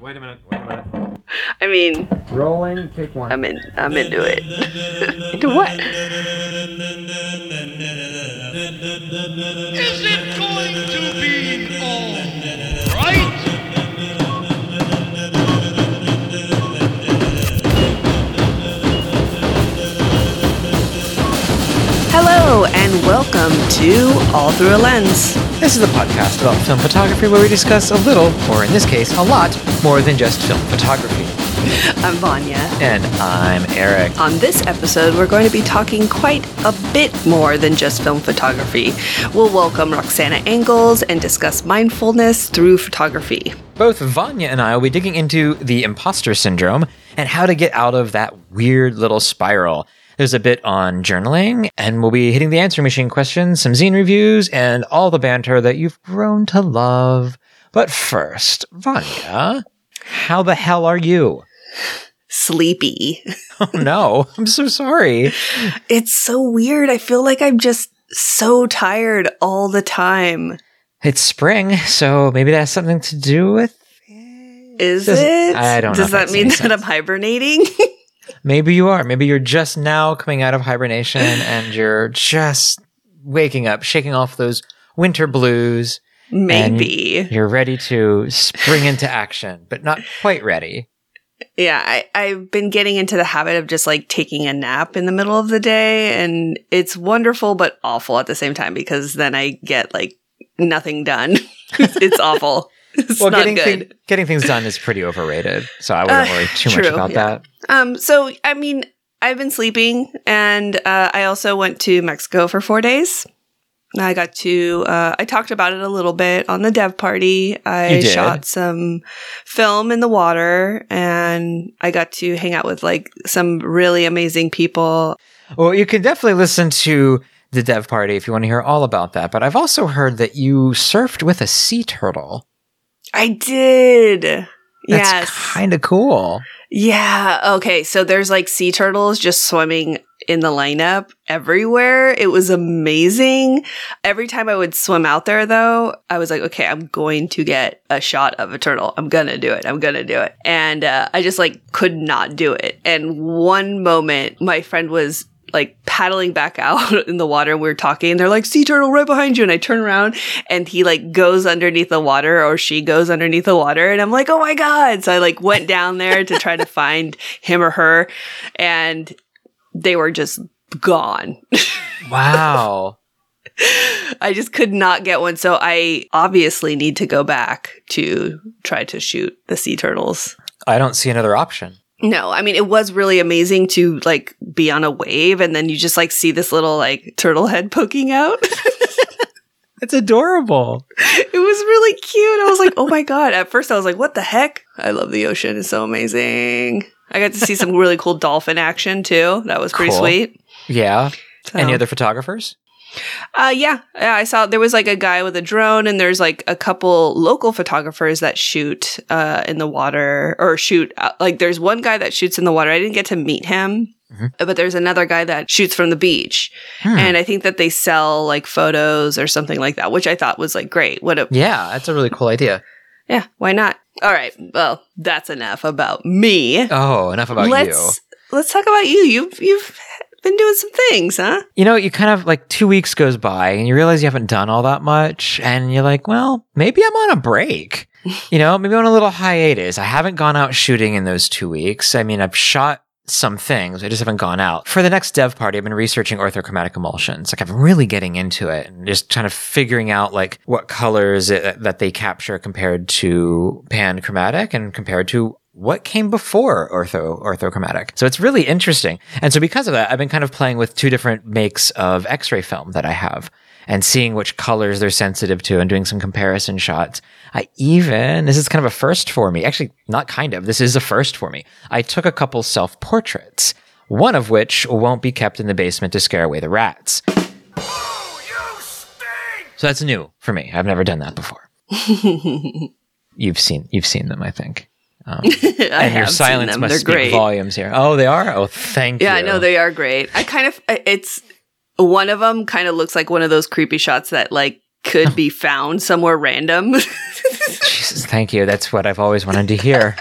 Wait a minute. I mean, rolling, take one. I'm into it. Into what? Is it going to be all right? Hello and welcome to All Through a Lens. This is a podcast about film photography where we discuss a little, or in this case, a lot, more than just film photography. I'm Vanya. And I'm Eric. On this episode, we're going to be talking quite a bit more than just film photography. We'll welcome Roxana Engels and discuss mindfulness through photography. Both Vanya and I will be digging into the imposter syndrome and how to get out of that weird little spiral. There's a bit on journaling, and we'll be hitting the answer machine questions, some zine reviews, and all the banter that you've grown to love. But first, Vanya, how the hell are you? Sleepy. Oh, no. I'm so sorry. It's so weird. I feel like I'm just so tired all the time. It's spring, so maybe that has something to do with it. Is it? I don't know. Does that mean that I'm hibernating? Maybe you are. Maybe you're just now coming out of hibernation and you're just waking up, shaking off those winter blues. Maybe. And you're ready to spring into action, but not quite ready. Yeah, I've been getting into the habit of just like taking a nap in the middle of the day, and it's wonderful but awful at the same time because then I get like nothing done. It's awful. It's well, not getting good. Getting things done is pretty overrated, so I wouldn't worry too much about that. So, I mean, I've been sleeping, and I also went to Mexico for 4 days. I got to I talked about it a little bit on the Dev Party. I shot some film in the water, and I got to hang out with like some really amazing people. Well, you can definitely listen to the Dev Party if you want to hear all about that. But I've also heard that you surfed with a sea turtle. I did. That's kind of cool. Yeah. Okay. So there's like sea turtles just swimming in the lineup everywhere. It was amazing. Every time I would swim out there, though, I was like, okay, I'm going to get a shot of a turtle. I'm going to do it. And I just like could not do it. And one moment, my friend was like paddling back out in the water, and we were talking, and they're like, sea turtle right behind you. And I turn around and he like goes underneath the water, or she goes underneath the water. And I'm like, oh my God. So I like went down there to try to find him or her, and they were just gone. Wow. I just could not get one. So I obviously need to go back to try to shoot the sea turtles. I don't see another option. No, I mean, it was really amazing to like be on a wave and then you just like see this little like turtle head poking out. It's adorable. It was really cute. I was like, oh my God. At first I was like, what the heck? I love the ocean. It's so amazing. I got to see some really cool dolphin action too. That was pretty sweet. Yeah. So. Any other photographers? Yeah, I saw there was like a guy with a drone, and there's like a couple local photographers that shoot in the water, or shoot like there's one guy that shoots in the water. I didn't get to meet him, but there's another guy that shoots from the beach, and I think that they sell like photos or something like that, which I thought was like great. Yeah, that's a really cool idea. Yeah, why not? All right, well, that's enough about me. Oh, enough about you. Let's talk about you. You've been doing some things, huh? You know, you kind of like 2 weeks goes by and you realize you haven't done all that much, and you're like, well, maybe I'm on a break. You know, maybe on a little hiatus. I haven't gone out shooting in those 2 weeks. I mean, I've shot some things. I just haven't gone out. For the next Dev Party, I've been researching orthochromatic emulsions. Like, I'm really getting into it and just kind of figuring out like what colors that they capture compared to panchromatic and compared to what came before orthochromatic. So it's really interesting. And so because of that, I've been kind of playing with two different makes of X-ray film that I have and seeing which colors they're sensitive to and doing some comparison shots. This is kind of a first for me. Actually, not kind of. This is a first for me. I took a couple self-portraits, one of which won't be kept in the basement to scare away the rats. Oh, you stink! So that's new for me. I've never done that before. You've seen them, I think. And your silence must speak volumes here. Oh, they are? Oh, thank you. Yeah, I know they are great. It's one of them kind of looks like one of those creepy shots that like could be found somewhere random. Jesus, Thank you. That's what I've always wanted to hear.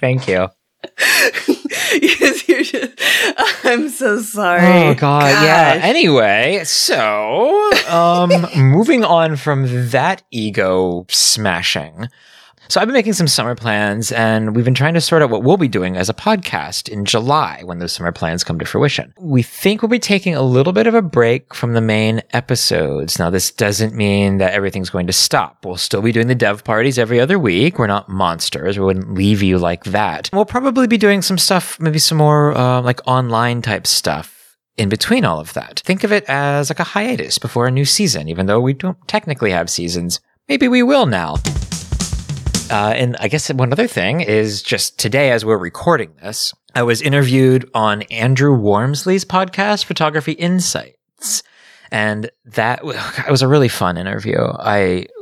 Thank you. I'm so sorry. Oh, God. Gosh. Yeah. Anyway, so moving on from that ego smashing. So I've been making some summer plans, and we've been trying to sort out what we'll be doing as a podcast in July when those summer plans come to fruition. We think we'll be taking a little bit of a break from the main episodes. Now, this doesn't mean that everything's going to stop. We'll still be doing the dev parties every other week. We're not monsters. We wouldn't leave you like that. We'll probably be doing some stuff, maybe some more like online type stuff in between all of that. Think of it as like a hiatus before a new season, even though we don't technically have seasons. Maybe we will now. And I guess one other thing is just today, as we're recording this, I was interviewed on Andrew Wormsley's podcast, Photography Insights. And that was a really fun interview.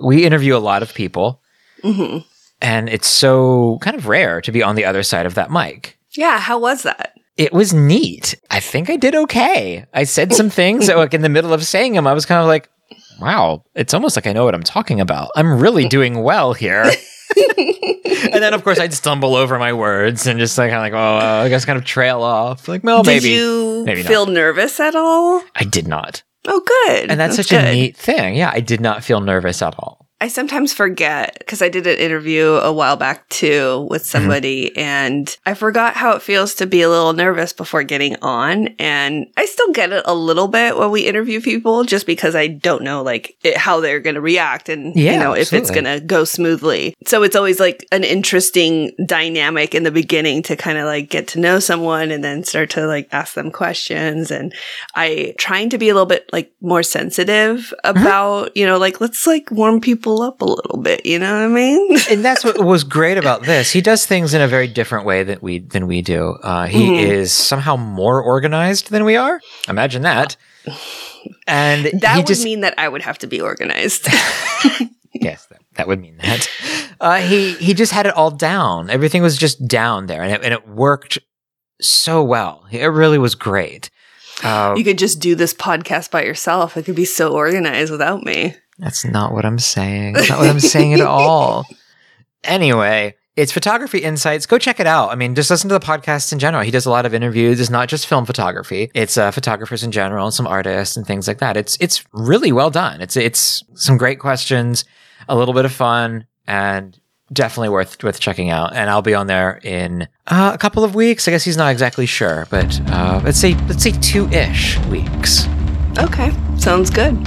We interview a lot of people, mm-hmm. and it's so kind of rare to be on the other side of that mic. Yeah. How was that? It was neat. I think I did okay. I said some things that, like, in the middle of saying them, I was kind of like, wow, it's almost like I know what I'm talking about. I'm really doing well here. And then, of course, I'd stumble over my words and just like, kind of like, oh, I guess kind of trail off. Like, well, maybe. Did you feel nervous at all? I did not. Oh, good. And that's such a neat thing. Yeah, I did not feel nervous at all. I sometimes forget, because I did an interview a while back, too, with somebody, mm-hmm. and I forgot how it feels to be a little nervous before getting on, and I still get it a little bit when we interview people, just because I don't know, like, how they're going to react, and, if it's going to go smoothly. So it's always, like, an interesting dynamic in the beginning to kind of, like, get to know someone and then start to, like, ask them questions, and I trying to be a little bit, like, more sensitive about, mm-hmm. Like, let's, like, warm people up a little bit, you know what I mean? And that's what was great about this. He does things in a very different way than we do. He is somehow more organized than we are. Imagine that. And that would mean that I would have to be organized. Yes, that would mean that. He just had it all down. Everything was just down there, and it worked so well. It really was great. You could just do this podcast by yourself. It could be so organized without me. That's not what I'm saying. That's not what I'm saying at all. Anyway, it's Photography Insights. Go check it out. I mean, just listen to the podcast in general. He does a lot of interviews. It's not just film photography. It's photographers in general and some artists and things like that. It's really well done. It's some great questions, a little bit of fun, and definitely worth checking out. And I'll be on there in a couple of weeks. I guess he's not exactly sure, but let's say 2-ish weeks. Okay, sounds good.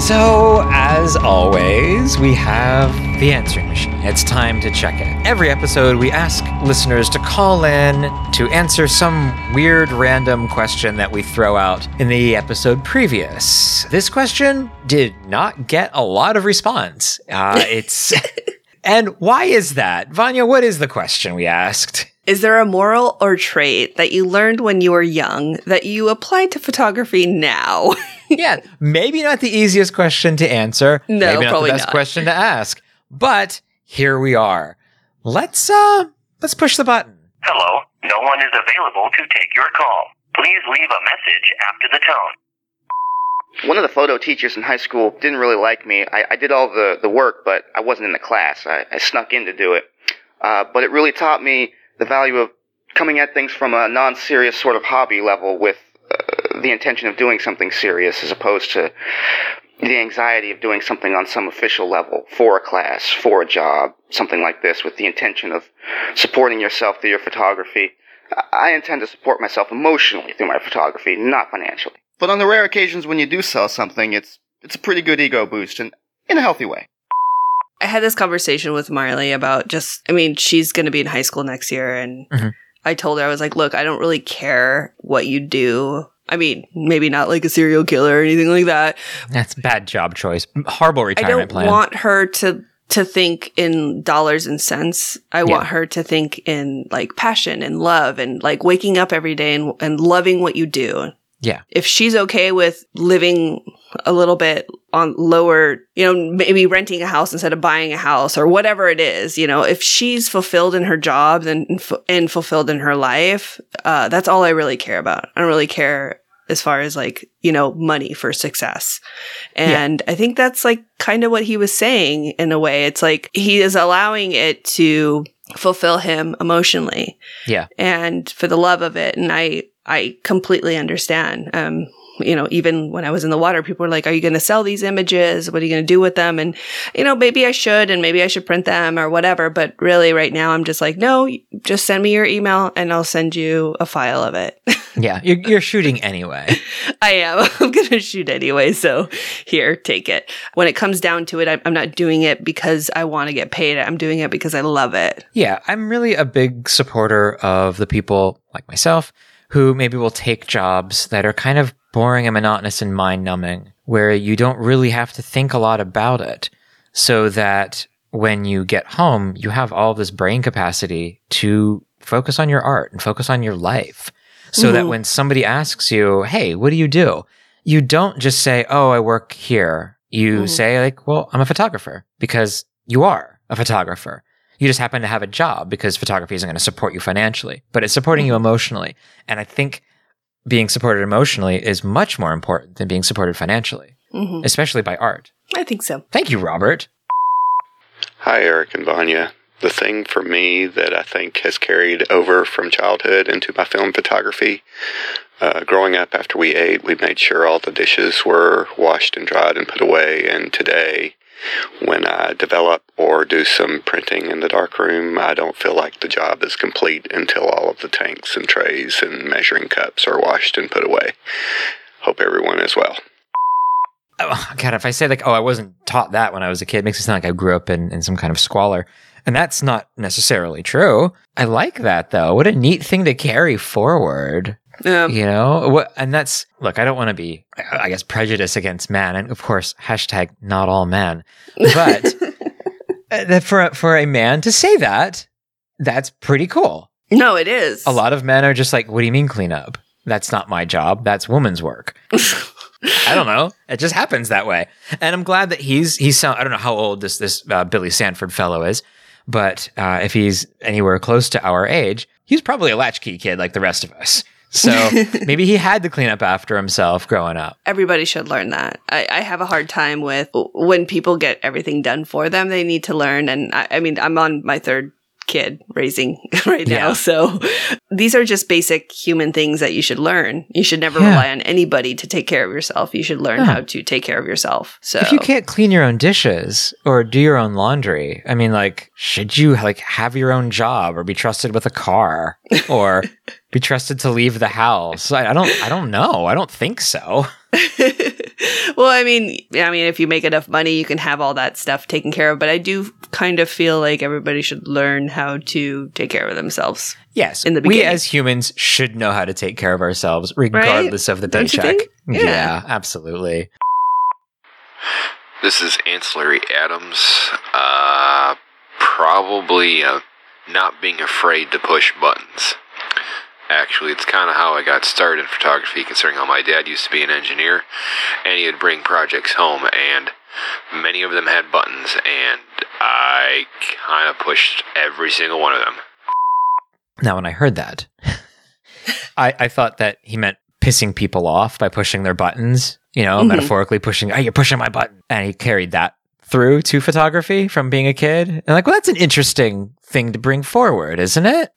So, as always, we have the answering machine. It's time to check it. Every episode, we ask listeners to call in to answer some weird random question that we throw out in the episode previous. This question did not get a lot of response. And why is that? Vanya, what is the question we asked? Is there a moral or trait that you learned when you were young that you apply to photography now? Yeah, maybe not the easiest question to answer. No, maybe not probably the best question to ask. But here we are. Let's push the button. Hello, no one is available to take your call. Please leave a message after the tone. One of the photo teachers in high school didn't really like me. I did all the work, but I wasn't in the class. I snuck in to do it. But it really taught me the value of coming at things from a non-serious sort of hobby level with the intention of doing something serious, as opposed to the anxiety of doing something on some official level for a class, for a job, something like this, with the intention of supporting yourself through your photography. I intend to support myself emotionally through my photography, not financially. But on the rare occasions when you do sell something, it's a pretty good ego boost, and in a healthy way. I had this conversation with Marley about she's going to be in high school next year, and mm-hmm. I told her, I was like, look, I don't really care what you do. I mean, maybe not like a serial killer or anything like that. That's a bad job choice. Horrible retirement plan. I don't want her to think in dollars and cents. I want her to think in like passion and love and like waking up every day and loving what you do. Yeah. If she's okay with living a little bit on lower, you know, maybe renting a house instead of buying a house or whatever it is, you know, if she's fulfilled in her job and fulfilled in her life, that's all I really care about. I don't really care as far as like, you know, money for success. And yeah. I think that's like kind of what he was saying in a way. It's like he is allowing it to fulfill him emotionally. Yeah. And for the love of it. And I completely understand. You know, even when I was in the water, people were like, are you going to sell these images? What are you going to do with them? And, you know, maybe I should, and maybe I should print them or whatever. But really right now, I'm just like, no, just send me your email and I'll send you a file of it. Yeah. You're shooting anyway. I am. I'm going to shoot anyway. So here, take it. When it comes down to it, I'm not doing it because I want to get paid. I'm doing it because I love it. Yeah. I'm really a big supporter of the people like myself who maybe will take jobs that are kind of boring and monotonous and mind-numbing, where you don't really have to think a lot about it, so that when you get home, you have all this brain capacity to focus on your art and focus on your life. So that when somebody asks you, hey, what do? You don't just say, oh, I work here. You say like, well, I'm a photographer, because you are a photographer. You just happen to have a job because photography isn't going to support you financially, but it's supporting you emotionally. And I think being supported emotionally is much more important than being supported financially, especially by art. I think so. Thank you, Robert. Hi, Eric and Vanya. The thing for me that I think has carried over from childhood into my film photography, growing up after we ate, we made sure all the dishes were washed and dried and put away. And today, when I develop or do some printing in the darkroom, I don't feel like the job is complete until all of the tanks and trays and measuring cups are washed and put away. Hope everyone is well. Oh, God, if I say like, oh, I wasn't taught that when I was a kid, it makes it sound like I grew up in some kind of squalor. And that's not necessarily true. I like that, though. What a neat thing to carry forward. You know, what, and that's, look, I don't want to be, I guess, prejudiced against men. And of course, hashtag not all men. But for a man to say that, that's pretty cool. No, it is. A lot of men are just like, what do you mean clean up? That's not my job. That's woman's work. I don't know. It just happens that way. And I'm glad that he's I don't know how old this Billy Sanford fellow is, but if he's anywhere close to our age, he's probably a latchkey kid like the rest of us. So maybe he had to clean up after himself growing up. Everybody should learn that. I have a hard time with when people get everything done for them, they need to learn. And I mean, I'm on my third kid raising right now. Yeah. So these are just basic human things that you should learn. You should never rely on anybody to take care of yourself. You should learn how to take care of yourself. So if you can't clean your own dishes or do your own laundry, I mean, like, should you like have your own job or be trusted with a car or be trusted to leave the house? I don't know. I don't think so. Well, I mean, if you make enough money, you can have all that stuff taken care of. But I do kind of feel like everybody should learn how to take care of themselves. Yes. In the beginning. We as humans should know how to take care of ourselves, regardless of the paycheck. Yeah, absolutely. This is Ansel Adams. Probably not being afraid to push buttons. Actually, it's kind of how I got started in photography, considering how my dad used to be an engineer, and he would bring projects home, and many of them had buttons, and I kind of pushed every single one of them. Now, when I heard that, I thought that he meant pissing people off by pushing their buttons, you know, metaphorically pushing, oh, you're pushing my button, and he carried that through to photography from being a kid, and like, well, that's an interesting thing to bring forward, isn't it?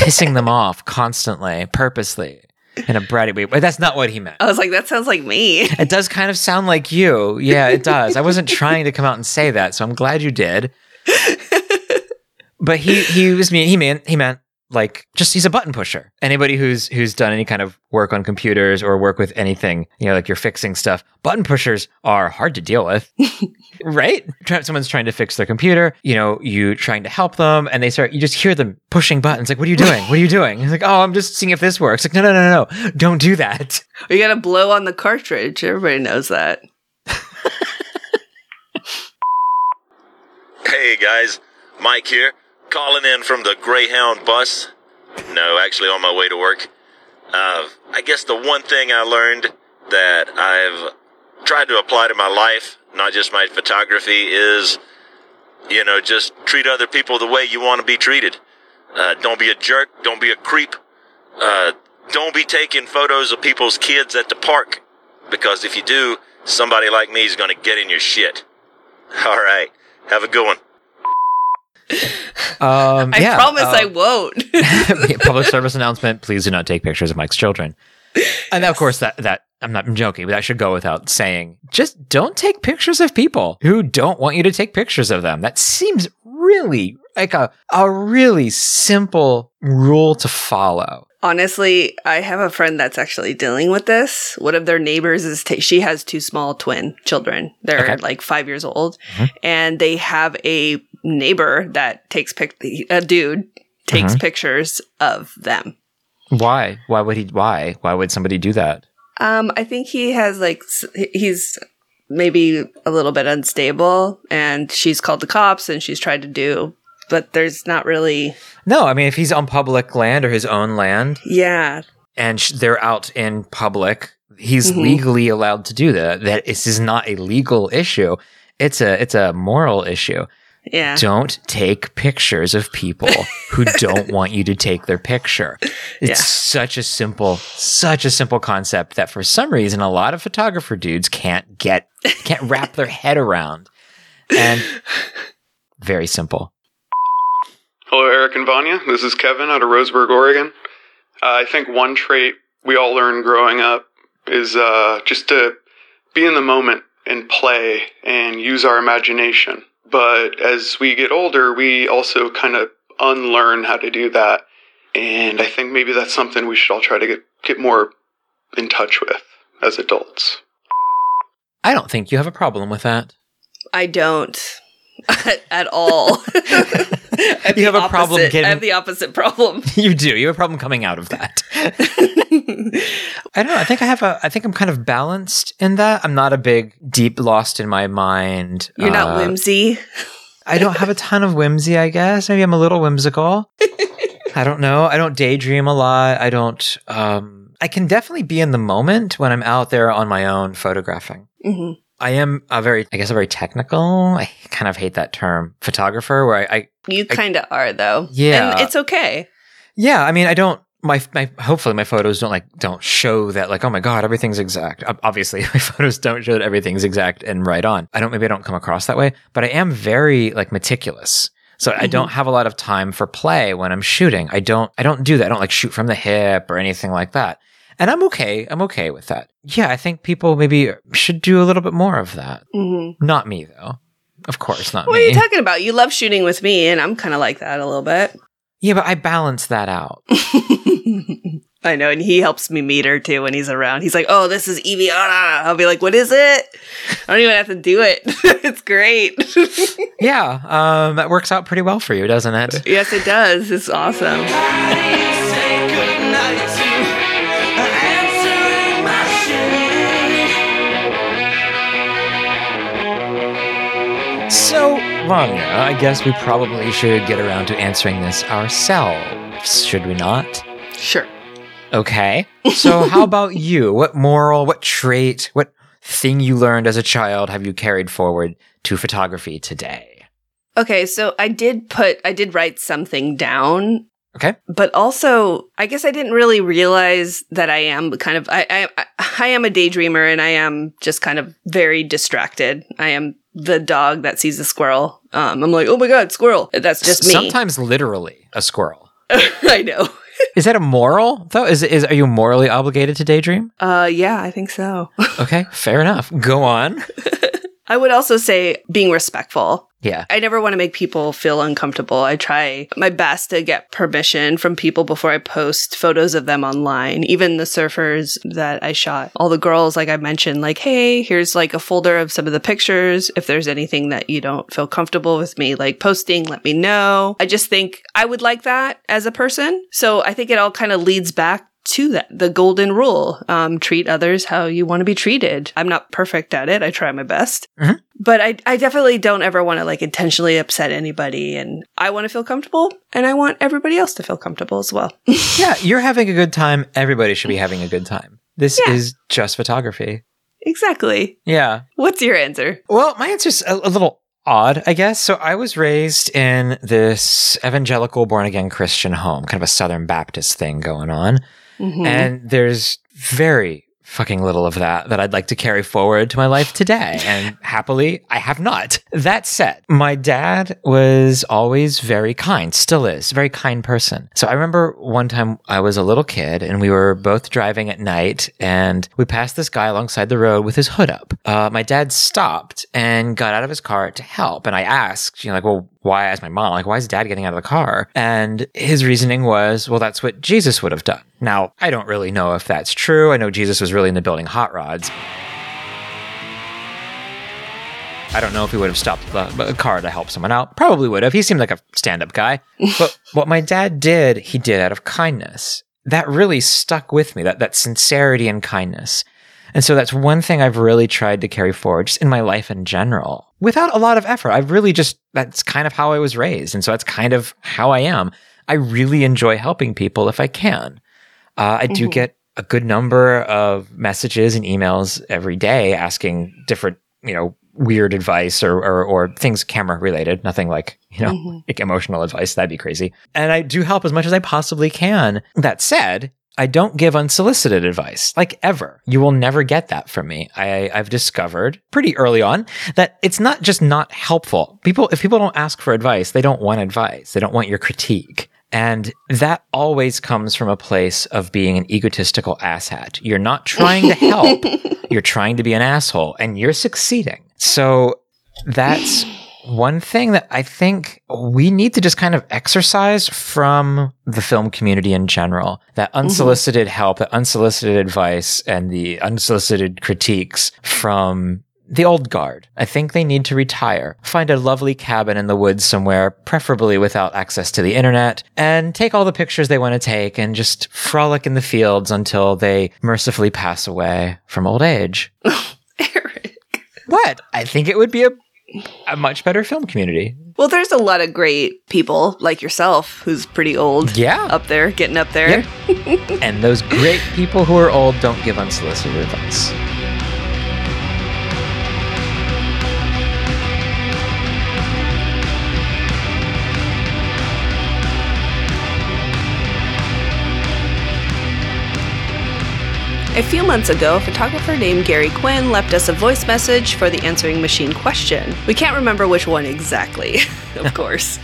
Pissing them off constantly, purposely, in a bratty way. But that's not what he meant. I was like, that sounds like me. It does kind of sound like you. Yeah, it does. I wasn't trying to come out and say that, so I'm glad you did. But he meant like, just, he's a button pusher. Anybody who's done any kind of work on computers or work with anything, you know, like you're fixing stuff, button pushers are hard to deal with, right? Someone's trying to fix their computer, you know, you trying to help them, and you just hear them pushing buttons. Like, what are you doing? What are you doing? It's like, oh, I'm just seeing if this works. Like, no, don't do that. Or you got to blow on the cartridge. Everybody knows that. Hey, guys, Mike here. Calling in from the Greyhound bus. No, actually on my way to work. I guess the one thing I learned that I've tried to apply to my life, not just my photography, is, you know, just treat other people the way you want to be treated. Don't be a jerk. Don't be a creep. Don't be taking photos of people's kids at the park, because if you do, somebody like me is going to get in your shit. All right. Have a good one. I promise I won't. Public service announcement: please do not take pictures of Mike's children. And of course, that I'm joking, but that should go without saying. Just don't take pictures of people who don't want you to take pictures of them. That seems really like a really simple rule to follow. Honestly, I have a friend that's actually dealing with this. One of their neighbors is she has two small twin children. They're like 5 years old, and they have a neighbor that takes pictures of them. Why would somebody do that? I think he has he's maybe a little bit unstable, and she's called the cops and she's tried to do, but there's not really. No, I mean, if he's on public land or his own land. Yeah. And they're out in public, he's legally allowed to do that. That this is not a legal issue. It's a moral issue. Yeah. Don't take pictures of people who don't want you to take their picture. It's such a simple concept that for some reason a lot of photographer dudes can't wrap their head around. And very simple. Hello, Eric and Vanya. This is Kevin out of Roseburg, Oregon. I think one trait we all learned growing up is just to be in the moment and play and use our imagination. But as we get older, we also kind of unlearn how to do that. And I think maybe that's something we should all try to get more in touch with as adults. I don't think you have a problem with that. I don't. At all. You have a problem getting... I have the opposite problem. You do. You have a problem coming out of that. I don't know. I think I'm kind of balanced in that. I'm not a big, deep lost in my mind. You're not whimsy. I don't have a ton of whimsy, I guess. Maybe I'm a little whimsical. I don't know. I don't daydream a lot. I don't... I can definitely be in the moment when I'm out there on my own photographing. Mm-hmm. I am a very technical, I kind of hate that term, photographer, where you kind of are, though. Yeah. And it's okay. Yeah. I mean, I don't, hopefully my photos don't show that, oh my God, everything's exact. Obviously, my photos don't show that everything's exact and right on. Maybe I don't come across that way, but I am very, meticulous. So I don't have a lot of time for play when I'm shooting. I don't do that. I don't, shoot from the hip or anything like that. And I'm okay. I'm okay with that. Yeah, I think people maybe should do a little bit more of that. Mm-hmm. Not me, though. Of course, not me. What are you talking about? You love shooting with me, and I'm kind of like that a little bit. Yeah, but I balance that out. I know, and he helps me meter, too, when he's around. He's like, oh, this is Eviana. I'll be like, what is it? I don't even have to do it. It's great. Yeah, that works out pretty well for you, doesn't it? Yes, it does. It's awesome. So, Vanya, I guess we probably should get around to answering this ourselves, should we not? Sure. Okay. So, how about you? What moral, what trait, what thing you learned as a child have you carried forward to photography today? Okay, so I did write something down. Okay. But also, I guess I didn't really realize that I am kind of, I am a daydreamer, and I am just kind of very distracted. I am the dog that sees a squirrel. I'm like, oh my God, squirrel. That's just me. Sometimes literally a squirrel. I know. Is that a moral, though? Are you morally obligated to daydream? Yeah, I think so. Okay, fair enough. Go on. I would also say being respectful. Yeah. I never want to make people feel uncomfortable. I try my best to get permission from people before I post photos of them online. Even the surfers that I shot, all the girls, I mentioned, hey, here's a folder of some of the pictures. If there's anything that you don't feel comfortable with me, posting, let me know. I just think I would like that as a person. So I think it all kind of leads back to that, the golden rule, treat others how you want to be treated. I'm not perfect at it. I try my best. Mm-hmm. But I definitely don't ever want to intentionally upset anybody. And I want to feel comfortable, and I want everybody else to feel comfortable as well. Yeah, you're having a good time. Everybody should be having a good time. This is just photography. Exactly. Yeah. What's your answer? Well, my answer's a little odd, I guess. So I was raised in this evangelical born-again Christian home, kind of a Southern Baptist thing going on. Mm-hmm. And there's very fucking little of that I'd like to carry forward to my life today. And happily, I have not. That said, my dad was always very kind, still is, a very kind person. So I remember one time I was a little kid and we were both driving at night and we passed this guy alongside the road with his hood up. My dad stopped and got out of his car to help. And I asked, I asked my mom, why is dad getting out of the car? And his reasoning was, well, that's what Jesus would have done. Now, I don't really know if that's true. I know Jesus was really in the building hot rods. I don't know if he would have stopped the car to help someone out. Probably would have. He seemed like a stand-up guy. But what my dad did, he did out of kindness. That really stuck with me, that sincerity and kindness. And so that's one thing I've really tried to carry forward just in my life in general. Without a lot of effort, that's kind of how I was raised. And so that's kind of how I am. I really enjoy helping people if I can. I do get a good number of messages and emails every day asking different, weird advice or things camera related, nothing like, like emotional advice. That'd be crazy. And I do help as much as I possibly can. That said, I don't give unsolicited advice, ever. You will never get that from me. I've discovered pretty early on that it's not just not helpful. If people don't ask for advice, they don't want advice. They don't want your critique. And that always comes from a place of being an egotistical asshat. You're not trying to help. You're trying to be an asshole, and you're succeeding. So that's one thing that I think we need to just kind of exercise from the film community in general, that unsolicited help, that unsolicited advice, and the unsolicited critiques from the old guard. I think they need to retire, find a lovely cabin in the woods somewhere, preferably without access to the internet, and take all the pictures they want to take and just frolic in the fields until they mercifully pass away from old age. Eric. What? I think it would be a much better film community. Well, there's a lot of great people like yourself who's pretty old. Yeah. Getting up there. Yep. And those great people who are old don't give unsolicited advice. A few months ago, a photographer named Gary Quinn left us a voice message for the answering machine question. We can't remember which one exactly, of course.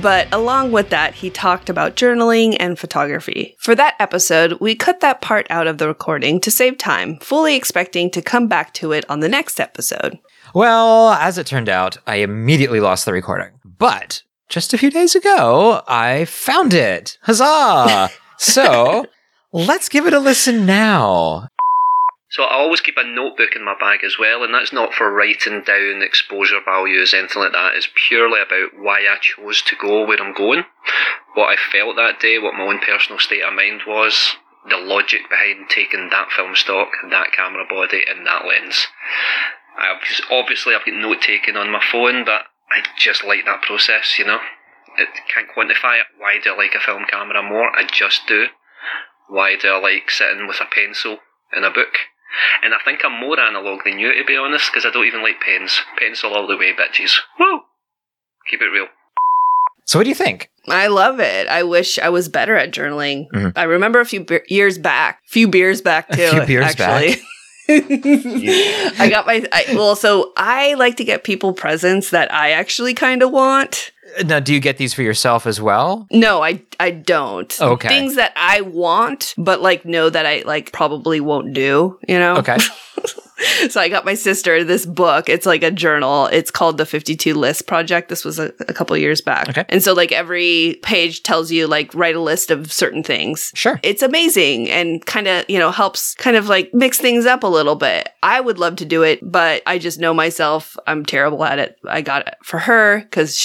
But along with that, he talked about journaling and photography. For that episode, we cut that part out of the recording to save time, fully expecting to come back to it on the next episode. Well, as it turned out, I immediately lost the recording. But just a few days ago, I found it. Huzzah! So... let's give it a listen now. So I always keep a notebook in my bag as well, and that's not for writing down exposure values, anything like that. It's purely about why I chose to go where I'm going, what I felt that day, what my own personal state of mind was, the logic behind taking that film stock, that camera body, and that lens. I've got note-taking on my phone, but I just like that process, I can't quantify it. Why do I like a film camera more? I just do. Why do I like sitting with a pencil and a book? And I think I'm more analogue than you, to be honest, because I don't even like pens. Pencil all the way, bitches. Woo! Keep it real. So what do you think? I love it. I wish I was better at journaling. Mm-hmm. I remember a few beers back, too. So I like to get people presents that I actually kind of want. Now, do you get these for yourself as well? No, I don't. Okay. Things that I want, but know that I probably won't do, Okay. So I got my sister this book. It's a journal. It's called the 52 List Project. This was a couple years back. Okay. And so every page tells you write a list of certain things. Sure. It's amazing and kind of, helps kind of mix things up a little bit. I would love to do it, but I just know myself. I'm terrible at it. I got it for her because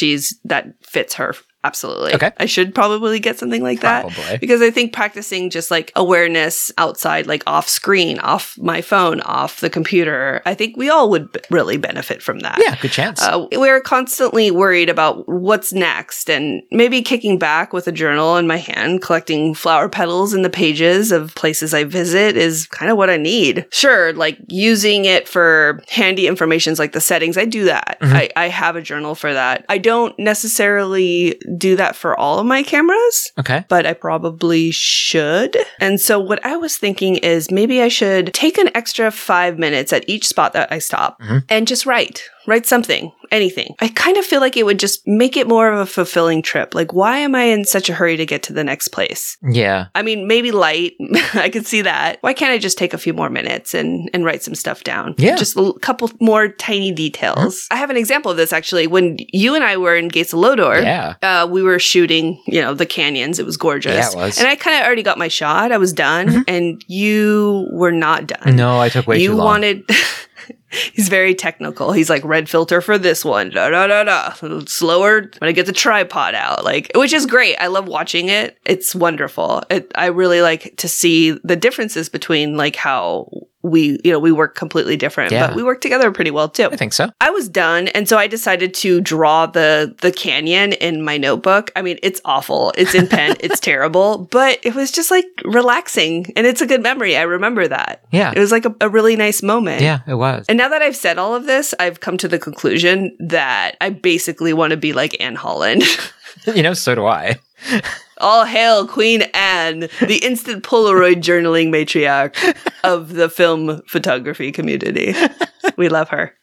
that fits her. Absolutely. Okay. I should probably get something like that. Because I think practicing just like awareness outside, like off screen, off my phone, off the computer, I think we all would really benefit from that. Yeah, good chance. We're constantly worried about what's next, and maybe kicking back with a journal in my hand, collecting flower petals in the pages of places I visit is kind of what I need. Sure, like using it for handy informations like the settings. I do that. Mm-hmm. I have a journal for that. I don't necessarily do that for all of my cameras. Okay. But I probably should. And so what I was thinking is maybe I should take an extra 5 minutes at each spot that I stop mm-hmm. and just write something, anything. I kind of feel like it would just make it more of a fulfilling trip. Like, why am I in such a hurry to get to the next place? Yeah. I mean, maybe light. I could see that. Why can't I just take a few more minutes and write some stuff down? Yeah. Just a couple more tiny details. Mm-hmm. I have an example of this, actually. When you and I were in Gates of Lodore, yeah. We were shooting, the canyons. It was gorgeous. Yeah, it was. And I kind of already got my shot. I was done. Mm-hmm. And you were not done. No, I took way too long. You wanted... He's very technical. He's like, red filter for this one. Da, da, da, da. Slower when I get the tripod out. Like, which is great. I love watching it. It's wonderful. I really like to see the differences between like how we work completely different, yeah. but we work together pretty well too. I think so. I was done. And so I decided to draw the canyon in my notebook. I mean, it's awful. It's in pen. It's terrible, but it was just like relaxing, and it's a good memory. I remember that. Yeah. It was like a really nice moment. Yeah, it was. And now that I've said all of this, I've come to the conclusion that I basically want to be like Anne Holland. So do I. All hail Queen Anne, the instant Polaroid journaling matriarch of the film photography community. We love her.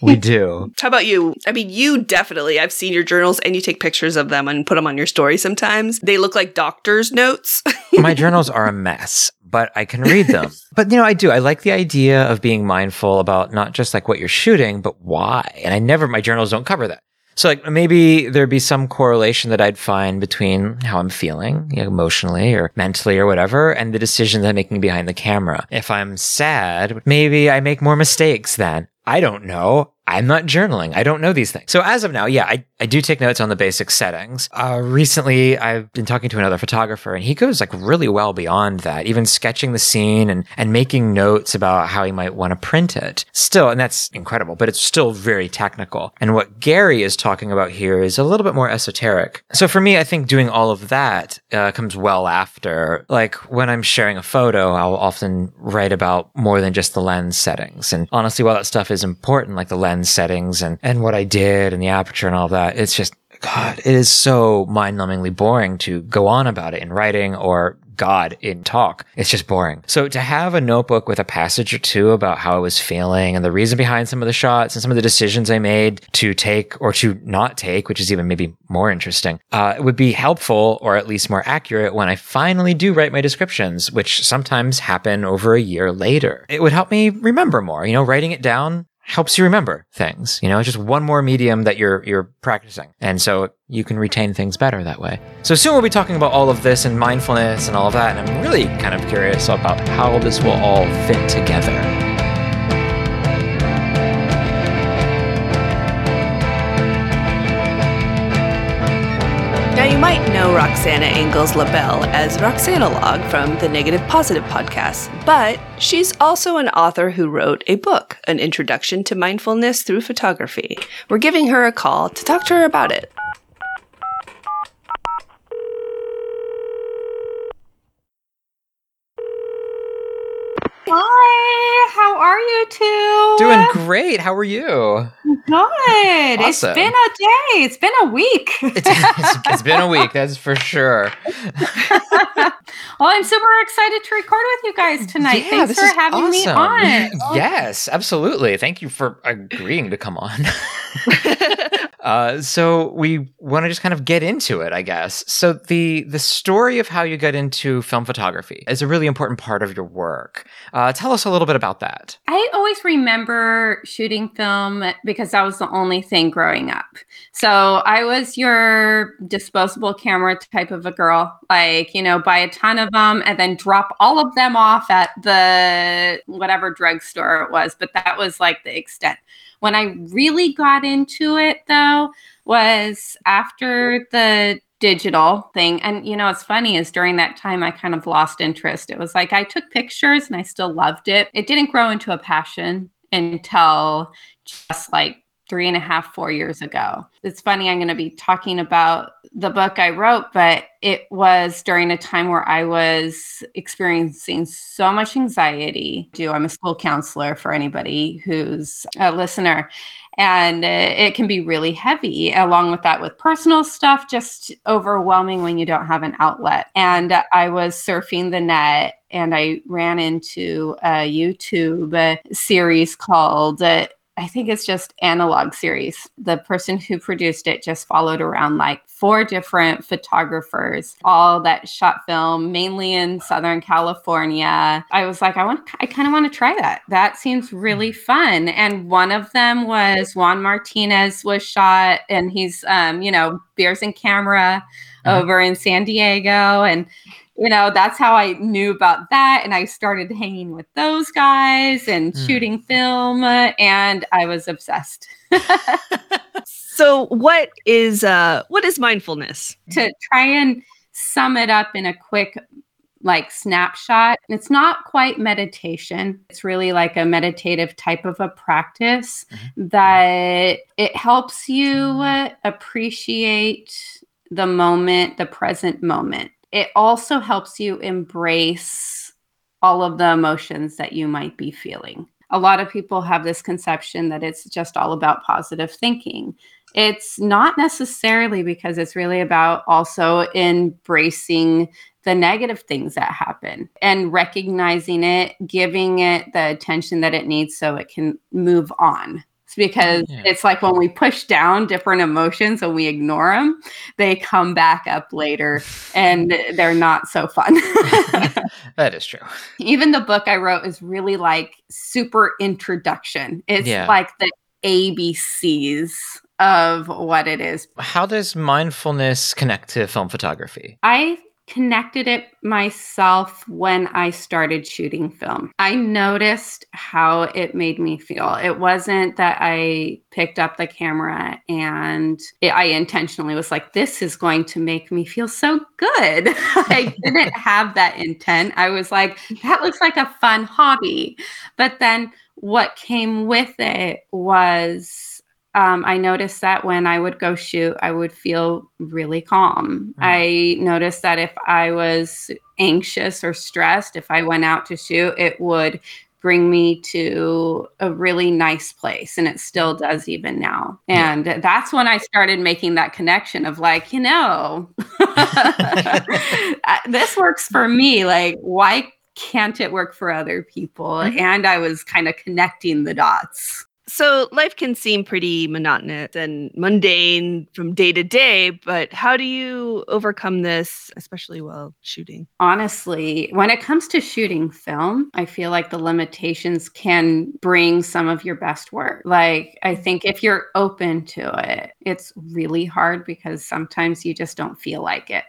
We do. How about you? I mean, you definitely, I've seen your journals, and you take pictures of them and put them on your story sometimes. They look like doctor's notes. My journals are a mess, but I can read them. But, I do. I like the idea of being mindful about not just like what you're shooting, but why. And my journals don't cover that. So like maybe there'd be some correlation that I'd find between how I'm feeling emotionally or mentally or whatever, and the decisions I'm making behind the camera. If I'm sad, maybe I make more mistakes then. I don't know. I'm not journaling. I don't know these things. So as of now, yeah, I do take notes on the basic settings. Recently, I've been talking to another photographer, and he goes like really well beyond that, even sketching the scene and making notes about how he might want to print it still. And that's incredible, but it's still very technical. And what Gary is talking about here is a little bit more esoteric. So for me, I think doing all of that comes well after. Like when I'm sharing a photo, I'll often write about more than just the lens settings. And honestly, while that stuff is important, like the lens settings and what I did and the aperture and all that, it's just, God, it is so mind-numbingly boring to go on about it in writing or in talk. It's just boring. So to have a notebook with a passage or two about how I was feeling and the reason behind some of the shots and some of the decisions I made to take or to not take, which is even maybe more interesting, it would be helpful or at least more accurate when I finally do write my descriptions, which sometimes happen over a year later. It would help me remember more, writing it down helps you remember things, it's just one more medium that you're practicing. And so you can retain things better that way. So soon we'll be talking about all of this and mindfulness and all of that. And I'm really kind of curious about how this will all fit together. Now, you might know Roxana Engels LaBelle as Roxanologue from the Negative Positive podcast, but she's also an author who wrote a book, An Introduction to Mindfulness Through Photography. We're giving her a call to talk to her about it. Hi, how are you two? Doing great. How are you? Good. Awesome. It's been a day. It's been a week. It's been a week, that's for sure. Well, I'm super excited to record with you guys tonight. Yeah, thanks for having me on. Yes, absolutely. Thank you for agreeing to come on. So we want to just kind of get into it, I guess. So the story of how you got into film photography is a really important part of your work. Tell us a little bit about that. I always remember shooting film because that was the only thing growing up. So I was your disposable camera type of a girl, like, buy a ton of them and then drop all of them off at the whatever drugstore it was. But that was like the extent. When I really got into it, though, was after the digital thing. And, you know, it's funny is during that time, I kind of lost interest. It was like, I took pictures and I still loved it. It didn't grow into a passion until just like 3.5, 4 years ago. It's funny, I'm going to be talking about the book I wrote, but it was during a time where I was experiencing so much anxiety. I'm a school counselor for anybody who's a listener, and it can be really heavy. Along with that, with personal stuff, just overwhelming when you don't have an outlet. And I was surfing the net, and I ran into a YouTube series called I think it's just Analog Series. The person who produced it just followed around like 4 different photographers, all that shot film, mainly in Southern California. I was like, I kind of want to try that. That seems really fun. And one of them was Juan Martinez was shot, and he's, Beers and Camera over in San Diego. And, you know, that's how I knew about that. And I started hanging with those guys and shooting film, and I was obsessed. So what is mindfulness? To try and sum it up in a quick, like, snapshot, it's not quite meditation. It's really like a meditative type of a practice that it helps you appreciate the moment, the present moment. It also helps you embrace all of the emotions that you might be feeling. A lot of people have this conception that it's just all about positive thinking. It's not necessarily, because it's really about also embracing the negative things that happen and recognizing it, giving it the attention that it needs so it can move on. Because it's like when we push down different emotions and we ignore them, they come back up later and they're not so fun. That is true. Even the book I wrote is really like super introduction. It's like the ABCs of what it is. How does mindfulness connect to film photography? I connected it myself when I started shooting film. I noticed how it made me feel. It wasn't that I picked up the camera and I intentionally was like, this is going to make me feel so good. I didn't have that intent. I was like, that looks like a fun hobby. But then what came with it was, I noticed that when I would go shoot, I would feel really calm. I noticed that if I was anxious or stressed, if I went out to shoot, it would bring me to a really nice place. And it still does even now. And that's when I started making that connection of like, you know, this works for me. Like, why can't it work for other people? And I was kind of connecting the dots. So life can seem pretty monotonous and mundane from day to day, but how do you overcome this, especially while shooting? Honestly, when it comes to shooting film, I feel like the limitations can bring some of your best work. Like, I think if you're open to it, it's really hard because sometimes you just don't feel like it.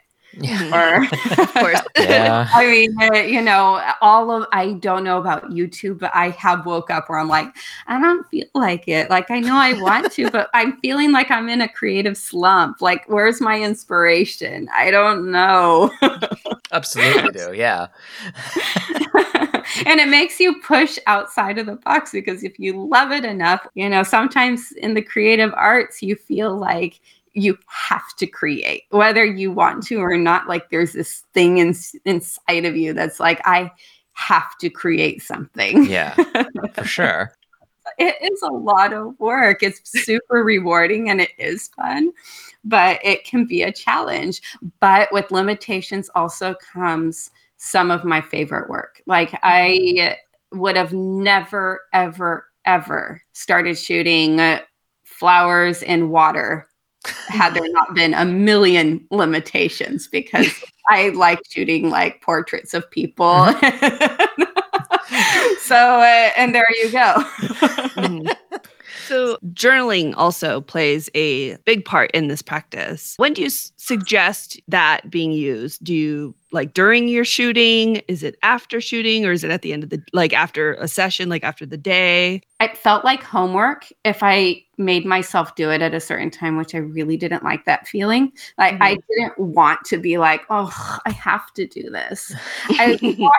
Or, of course. I mean, I don't know about YouTube, but I have woke up where I'm like, I don't feel like it. Like, I know I want to, but I'm feeling like I'm in a creative slump. Like, where's my inspiration? I don't know. Absolutely do. Yeah. And it makes you push outside of the box, because if you love it enough, you know, sometimes in the creative arts, you feel like you have to create, whether you want to or not. Like, there's this thing inside of you that's like, I have to create something. Yeah, for sure. It is a lot of work. It's super rewarding and it is fun, but it can be a challenge. But with limitations also comes some of my favorite work. Like, I would have never, ever, ever started shooting flowers in water had there not been a million limitations, because I like shooting like portraits of people. So, and there you go. So journaling also plays a big part in this practice. When do you suggest that being used? Do you like during your shooting? Is it after shooting, or is it at the end of the, like after a session, like after the day? It felt like homework if I made myself do it at a certain time, which I really didn't like that feeling. Like I didn't want to be like, oh, I have to do this. I didn't want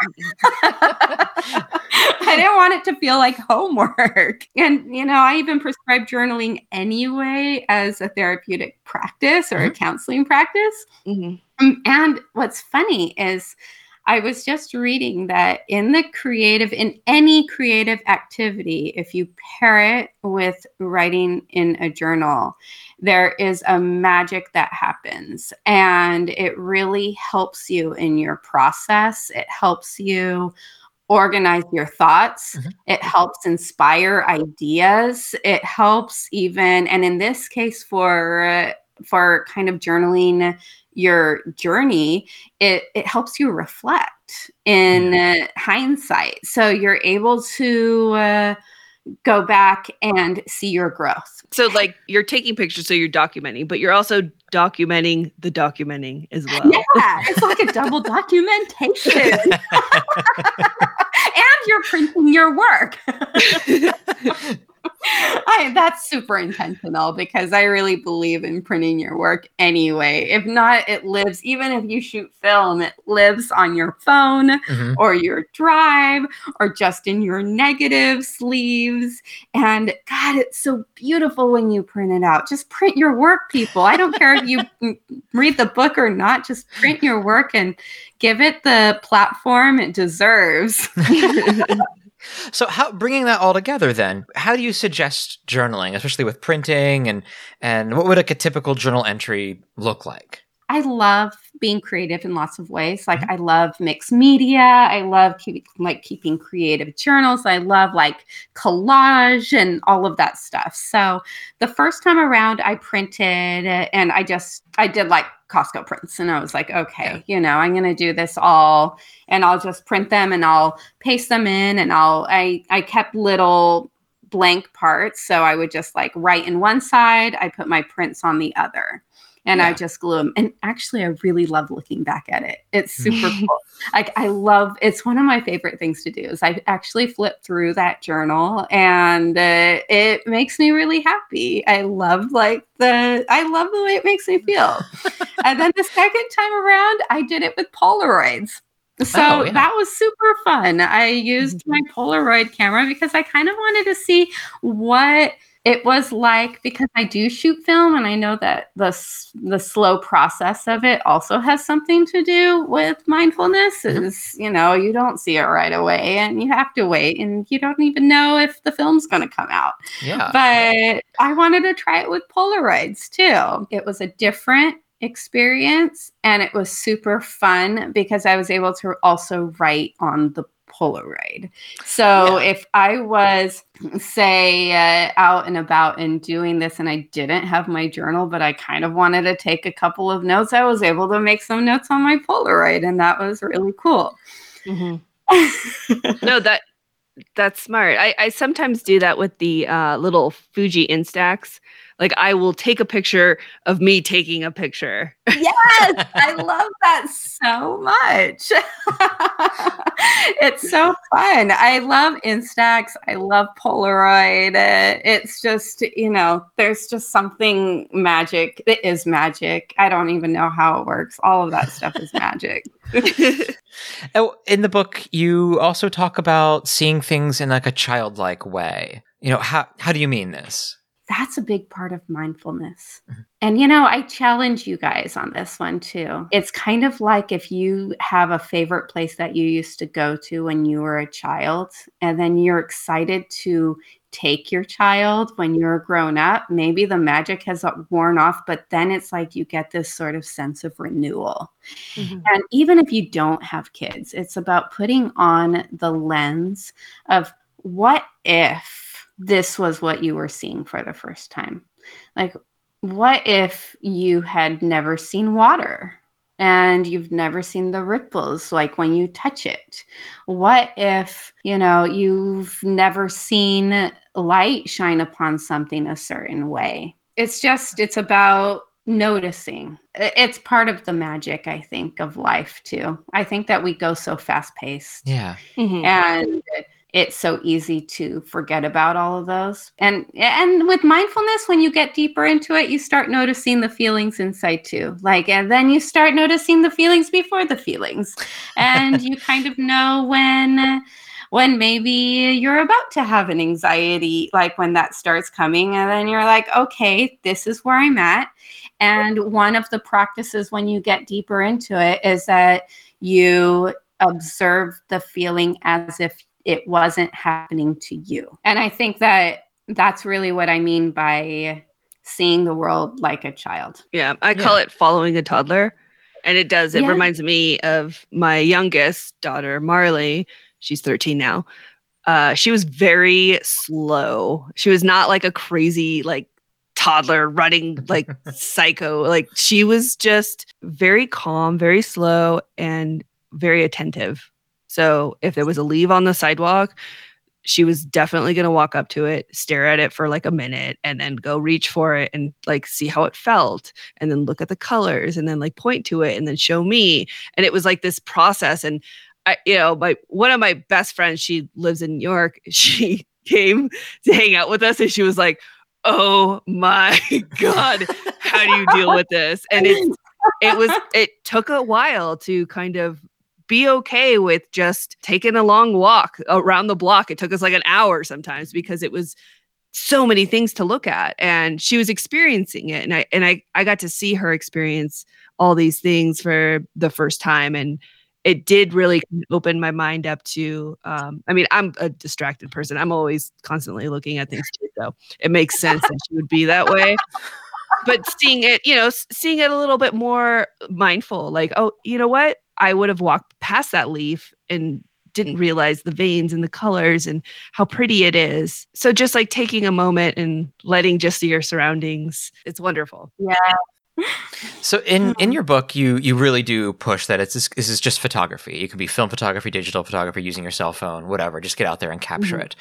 it to feel like homework. And, you know, I even prescribe journaling anyway as a therapeutic practice or a counseling practice. And what's funny is I was just reading that in any creative activity, if you pair it with writing in a journal, there is a magic that happens, and it really helps you in your process. It helps you organize your thoughts. It helps inspire ideas. It helps even, and in this case for kind of journaling your journey, it helps you reflect in hindsight. So you're able to go back and see your growth. So like you're taking pictures, so you're documenting, but you're also documenting the documenting as well. Yeah, it's like a double documentation. And you're printing your work. That's super intentional, because I really believe in printing your work anyway. If not, it lives, even if you shoot film, it lives on your phone or your drive or just in your negative sleeves. And God, it's so beautiful when you print it out. Just print your work, people. I don't care if you read the book or not, just print your work and give it the platform it deserves. So how, bringing that all together then, how do you suggest journaling, especially with printing, and what would a typical journal entry look like? I love being creative in lots of ways. Like I love mixed media. I love keeping creative journals. I love like collage and all of that stuff. So the first time around I printed, and I did like Costco prints, and I was like, okay, you know, I'm going to do this all, and I'll just print them and I'll paste them in, and I kept little blank parts. So I would just like write in one side, I put my prints on the other. And I just glue them. And actually, I really love looking back at it. It's super cool. Like it's one of my favorite things to do is I actually flip through that journal, and it makes me really happy. I love the way it makes me feel. And then the second time around, I did it with Polaroids. So that was super fun. I used my Polaroid camera because I kind of wanted to see what it was like, because I do shoot film, and I know that the slow process of it also has something to do with mindfulness. Is, you know, you don't see it right away, and you have to wait, and you don't even know if the film's going to come out. Yeah. But I wanted to try it with Polaroids too. It was a different experience, and it was super fun because I was able to also write on the Polaroid. So if I was, say, out and about and doing this, and I didn't have my journal, but I kind of wanted to take a couple of notes, I was able to make some notes on my Polaroid, and that was really cool. No, that's smart. I sometimes do that with the little Fuji Instax. Like I will take a picture of me taking a picture. Yes, I love that so much. It's so fun. I love Instax. I love Polaroid. It's just, you know, there's just something magic. It is magic. I don't even know how it works. All of that stuff is magic. In the book, you also talk about seeing things in like a childlike way. You know, how do you mean this? That's a big part of mindfulness. And, you know, I challenge you guys on this one too. It's kind of like if you have a favorite place that you used to go to when you were a child, and then you're excited to take your child when you're grown up, maybe the magic has worn off, but then it's like you get this sort of sense of renewal. And even if you don't have kids, it's about putting on the lens of what if this was what you were seeing for the first time. Like, what if you had never seen water and you've never seen the ripples, like when you touch it? What if, you know, you've never seen light shine upon something a certain way? It's about noticing. It's part of the magic, I think, of life too. I think that we go so fast paced. Yeah. Mm-hmm. And it's so easy to forget about all of those. And with mindfulness, when you get deeper into it, you start noticing the feelings inside too. Like, and then you start noticing the feelings before the feelings. And you kind of know when maybe you're about to have an anxiety, like when that starts coming, and then you're like, okay, this is where I'm at. And one of the practices when you get deeper into it is that you observe the feeling as if it wasn't happening to you. And I think that that's really what I mean by seeing the world like a child. Yeah, I call it following a toddler. And it does. It reminds me of my youngest daughter, Marley. She's 13 now. She was very slow. She was not like a crazy, like, toddler running like psycho. Like, she was just very calm, very slow, and very attentive. So if there was a leaf on the sidewalk, she was definitely going to walk up to it, stare at it for like a minute, and then go reach for it and like see how it felt, and then look at the colors, and then like point to it, and then show me. And it was like this process. And I, you know, one of my best friends, she lives in New York. She came to hang out with us, and she was like, "Oh my God, how do you deal with this?" And it took a while to kind of be okay with just taking a long walk around the block. It took us like an hour sometimes because it was so many things to look at, and she was experiencing it. And I got to see her experience all these things for the first time. And it did really open my mind up to, I mean, I'm a distracted person. I'm always constantly looking at things too, so it makes sense that she would be that way. But seeing it a little bit more mindful, like, oh, you know what? I would have walked past that leaf and didn't realize the veins and the colors and how pretty it is. So just like taking a moment and letting just see your surroundings. It's wonderful. Yeah. So in your book, you really do push that this is just photography. It could be film photography, digital photography, using your cell phone, whatever. Just get out there and capture it.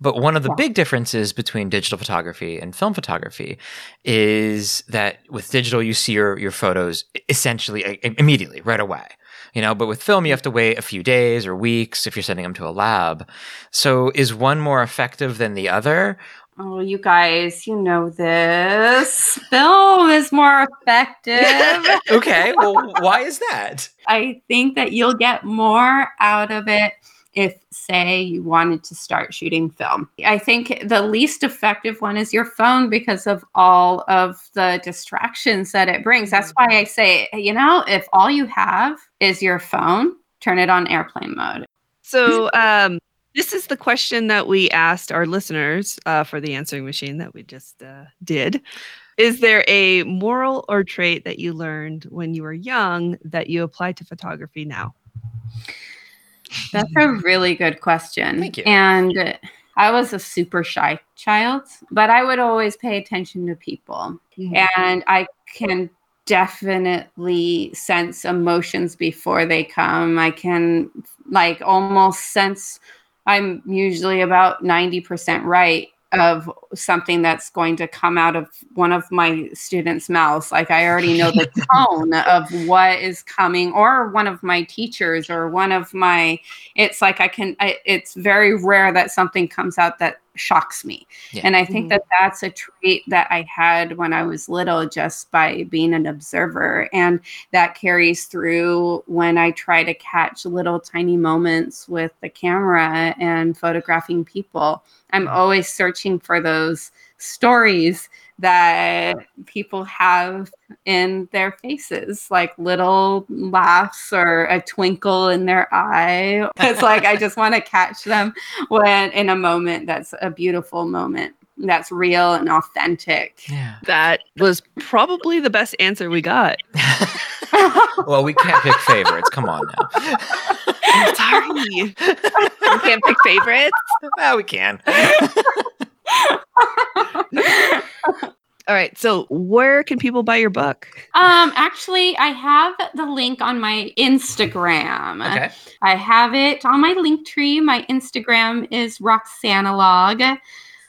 But one of the big differences between digital photography and film photography is that with digital, you see your photos essentially immediately, right away. You know, but with film, you have to wait a few days or weeks if you're sending them to a lab. So is one more effective than the other? Oh, you guys, you know this. Film is more effective. Okay, well, why is that? I think that you'll get more out of it if, say, you wanted to start shooting film. I think the least effective one is your phone because of all of the distractions that it brings. That's why I say, you know, if all you have is your phone, turn it on airplane mode. So, this is the question that we asked our listeners for the answering machine that we just did. Is there a moral or trait that you learned when you were young that you apply to photography now? That's a really good question. Thank you. And I was a super shy child, but I would always pay attention to people. Mm-hmm. And I can definitely sense emotions before they come. I can like almost sense... I'm usually about 90% right of something that's going to come out of one of my students' mouths. Like I already know the tone of what is coming, or one of my teachers or one of my, it's like it's very rare that something comes out that shocks me. Yeah. And I think that that's a trait that I had when I was little, just by being an observer. And that carries through when I try to catch little tiny moments with the camera and photographing people. I'm always searching for those stories that people have in their faces, like little laughs or a twinkle in their eye. It's like I just want to catch them when in a moment that's a beautiful moment, that's real and authentic. Yeah. That was probably the best answer we got. Well, we can't pick favorites. Come on now. I'm sorry. We can't pick favorites? Well, we can. All right. So where can people buy your book? Actually, I have the link on my Instagram. Okay. I have it on my Linktree. My Instagram is Roxanalog.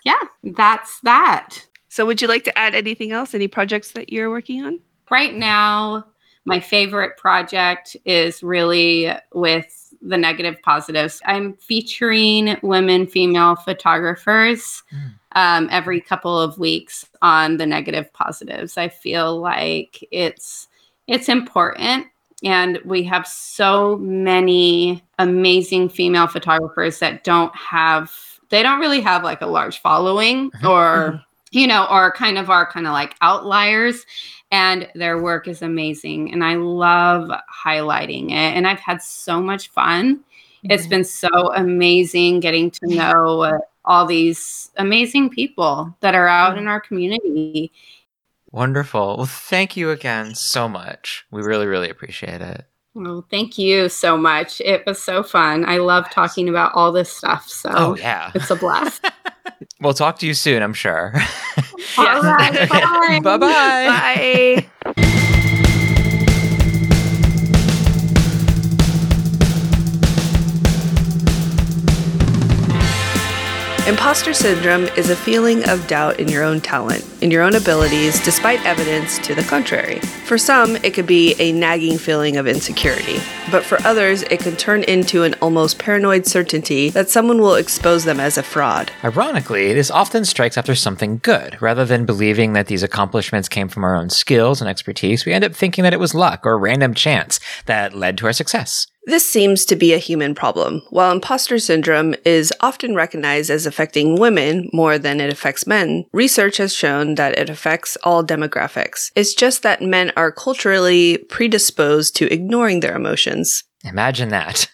Yeah, that's that. So would you like to add anything else? Any projects that you're working on? Right now, my favorite project is really with the negative positives. I'm featuring women, female photographers every couple of weeks on the negative positives. I feel like it's important. And we have so many amazing female photographers that don't really have like a large following or, you know, or kind of are kind of like outliers, and their work is amazing. And I love highlighting it. And I've had so much fun. It's been so amazing getting to know all these amazing people that are out in our community. Wonderful. Well, thank you again so much. We really, really appreciate it. Well, thank you so much. It was so fun. I love talking about all this stuff. So it's a blast. We'll talk to you soon, I'm sure. All right. Bye. Bye-bye. Bye. Imposter syndrome is a feeling of doubt in your own talent, in your own abilities, despite evidence to the contrary. For some, it could be a nagging feeling of insecurity, but for others, it can turn into an almost paranoid certainty that someone will expose them as a fraud. Ironically, this often strikes after something good. Rather than believing that these accomplishments came from our own skills and expertise, we end up thinking that it was luck or random chance that led to our success. This seems to be a human problem. While imposter syndrome is often recognized as affecting women more than it affects men, research has shown that it affects all demographics. It's just that men are culturally predisposed to ignoring their emotions. Imagine that.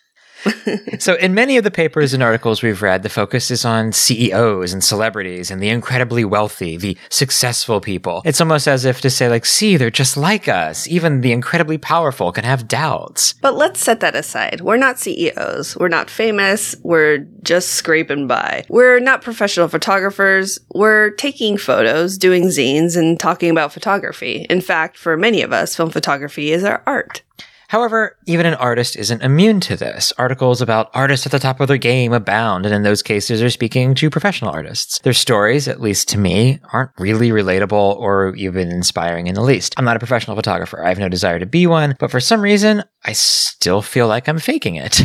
So in many of the papers and articles we've read, the focus is on CEOs and celebrities and the incredibly wealthy, the successful people. It's almost as if to say, like, see, they're just like us. Even the incredibly powerful can have doubts. But let's set that aside. We're not CEOs. We're not famous. We're just scraping by. We're not professional photographers. We're taking photos, doing zines, and talking about photography. In fact, for many of us, film photography is our art. However, even an artist isn't immune to this. Articles about artists at the top of their game abound, and in those cases are speaking to professional artists. Their stories, at least to me, aren't really relatable or even inspiring in the least. I'm not a professional photographer. I have no desire to be one, but for some reason, I still feel like I'm faking it.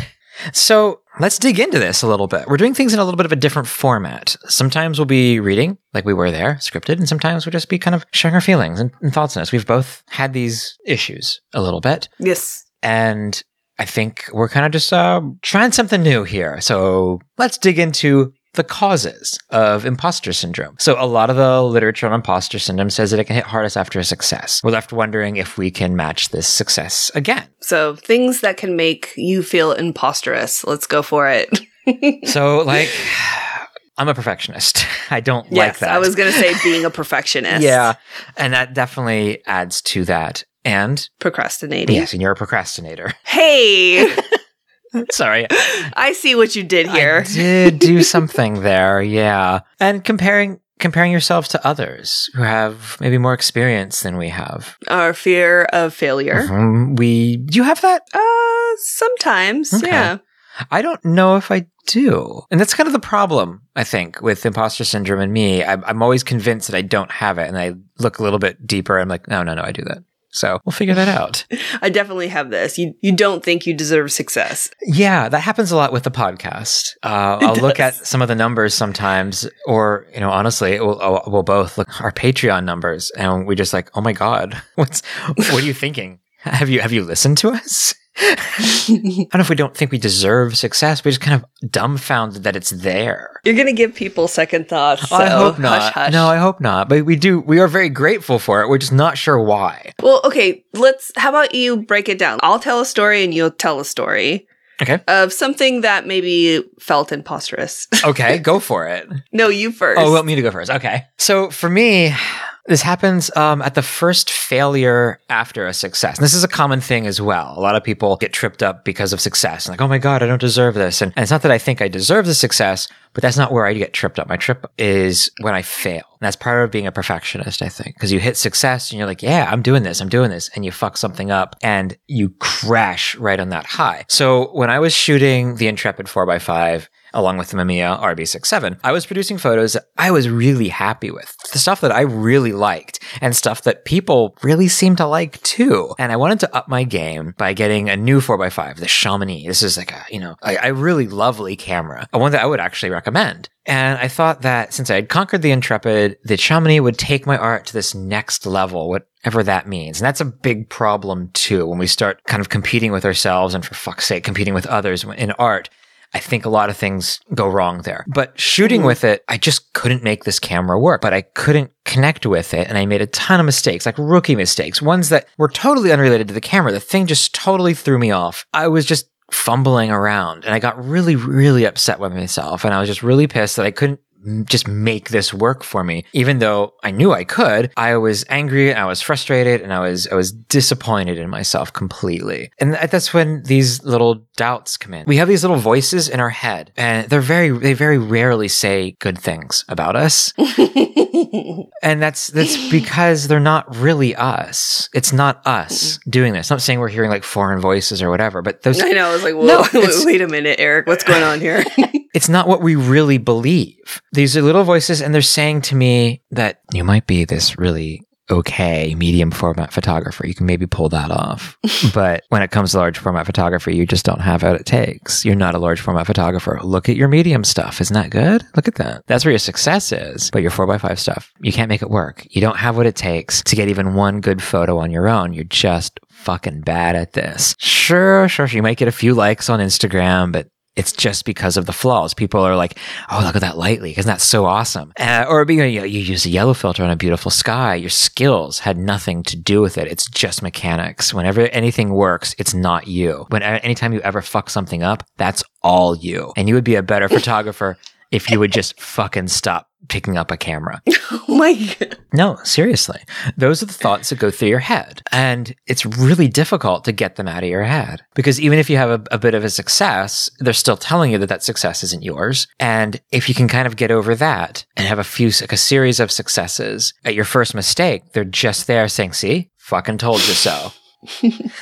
So let's dig into this a little bit. We're doing things in a little bit of a different format. Sometimes we'll be reading, like we were there, scripted, and sometimes we'll just be kind of sharing our feelings and thoughts on us. We've both had these issues a little bit. Yes. And I think we're kind of just trying something new here. So let's dig into the causes of imposter syndrome. So a lot of the literature on imposter syndrome says that it can hit hardest after a success. We're left wondering if we can match this success again. So things that can make you feel imposterous. Let's go for it. So like, I'm a perfectionist. I don't like that. I was going to say being a perfectionist. Yeah. And that definitely adds to that. And procrastinating. Yes. And you're a procrastinator. Hey. Sorry. I see what you did here. I did do something there, yeah. And comparing yourselves to others who have maybe more experience than we have. Our fear of failure. Mm-hmm. Do you have that? Sometimes, okay. Yeah. I don't know if I do. And that's kind of the problem, I think, with imposter syndrome and me. I'm always convinced that I don't have it, and I look a little bit deeper. I'm like, no, I do that. So we'll figure that out. I definitely have this. You don't think you deserve success. Yeah, that happens a lot with the podcast. I'll look at some of the numbers sometimes, or, you know, honestly, we'll both look at our Patreon numbers, and we're just like, oh my God, what are you thinking? Have you listened to us? I don't know if we don't think we deserve success. We're just kind of dumbfounded that it's there. You're going to give people second thoughts. I hope not. Hush, hush. No, I hope not. But we do. We are very grateful for it. We're just not sure why. Well, okay. How about you break it down? I'll tell a story and you'll tell a story. Okay. Of something that maybe felt imposterous. Okay, go for it. No, you first. Oh, you want me to go first? Okay. So for me, this happens at the first failure after a success. And this is a common thing as well. A lot of people get tripped up because of success. And like, oh my God, I don't deserve this. And it's not that I think I deserve the success, but that's not where I get tripped up. My trip is when I fail. And that's part of being a perfectionist, I think, because you hit success and you're like, yeah, I'm doing this. And you fuck something up and you crash right on that high. So when I was shooting the Intrepid 4x5, along with the Mamiya RB67, I was producing photos that I was really happy with, the stuff that I really liked, and stuff that people really seemed to like too. And I wanted to up my game by getting a new 4x5, the Chamonix. This is like a really lovely camera, one that I would actually recommend. And I thought that since I had conquered the Intrepid, the Chamonix would take my art to this next level, whatever that means. And that's a big problem too, when we start kind of competing with ourselves and, for fuck's sake, competing with others in art. I think a lot of things go wrong there. But shooting with it, I just couldn't make this camera work, but I couldn't connect with it. And I made a ton of mistakes, like rookie mistakes, ones that were totally unrelated to the camera. The thing just totally threw me off. I was just fumbling around and I got really, really upset with myself. And I was just really pissed that I couldn't just make this work for me. Even though I knew I could, I was angry and I was frustrated and I was disappointed in myself completely. And that's when these little doubts come in. We have these little voices in our head, and they very rarely say good things about us. And that's because they're not really us. It's not us doing this. I'm not saying we're hearing like foreign voices or whatever, but those... I know, I was like, whoa, no, wait a minute, Eric, what's going on here? It's not what we really believe. These are little voices, and they're saying to me that you might be this really okay medium format photographer. You can maybe pull that off. But when it comes to large format photography, you just don't have what it takes. You're not a large format photographer. Look at your medium stuff. Isn't that good? Look at that. That's where your success is. But your 4x5 stuff, you can't make it work. You don't have what it takes to get even one good photo on your own. You're just fucking bad at this. Sure. You might get a few likes on Instagram, but it's just because of the flaws. People are like, oh, look at that light leak. Isn't that so awesome? Or you use a yellow filter on a beautiful sky. Your skills had nothing to do with it. It's just mechanics. Whenever anything works, it's not you. Anytime you ever fuck something up, that's all you. And you would be a better photographer if you would just fucking stop picking up a camera. Oh my God. No, seriously. Those are the thoughts that go through your head. And it's really difficult to get them out of your head, because even if you have a bit of a success, they're still telling you that success isn't yours. And if you can kind of get over that and have a series of successes at your first mistake, they're just there saying, see, fucking told you so.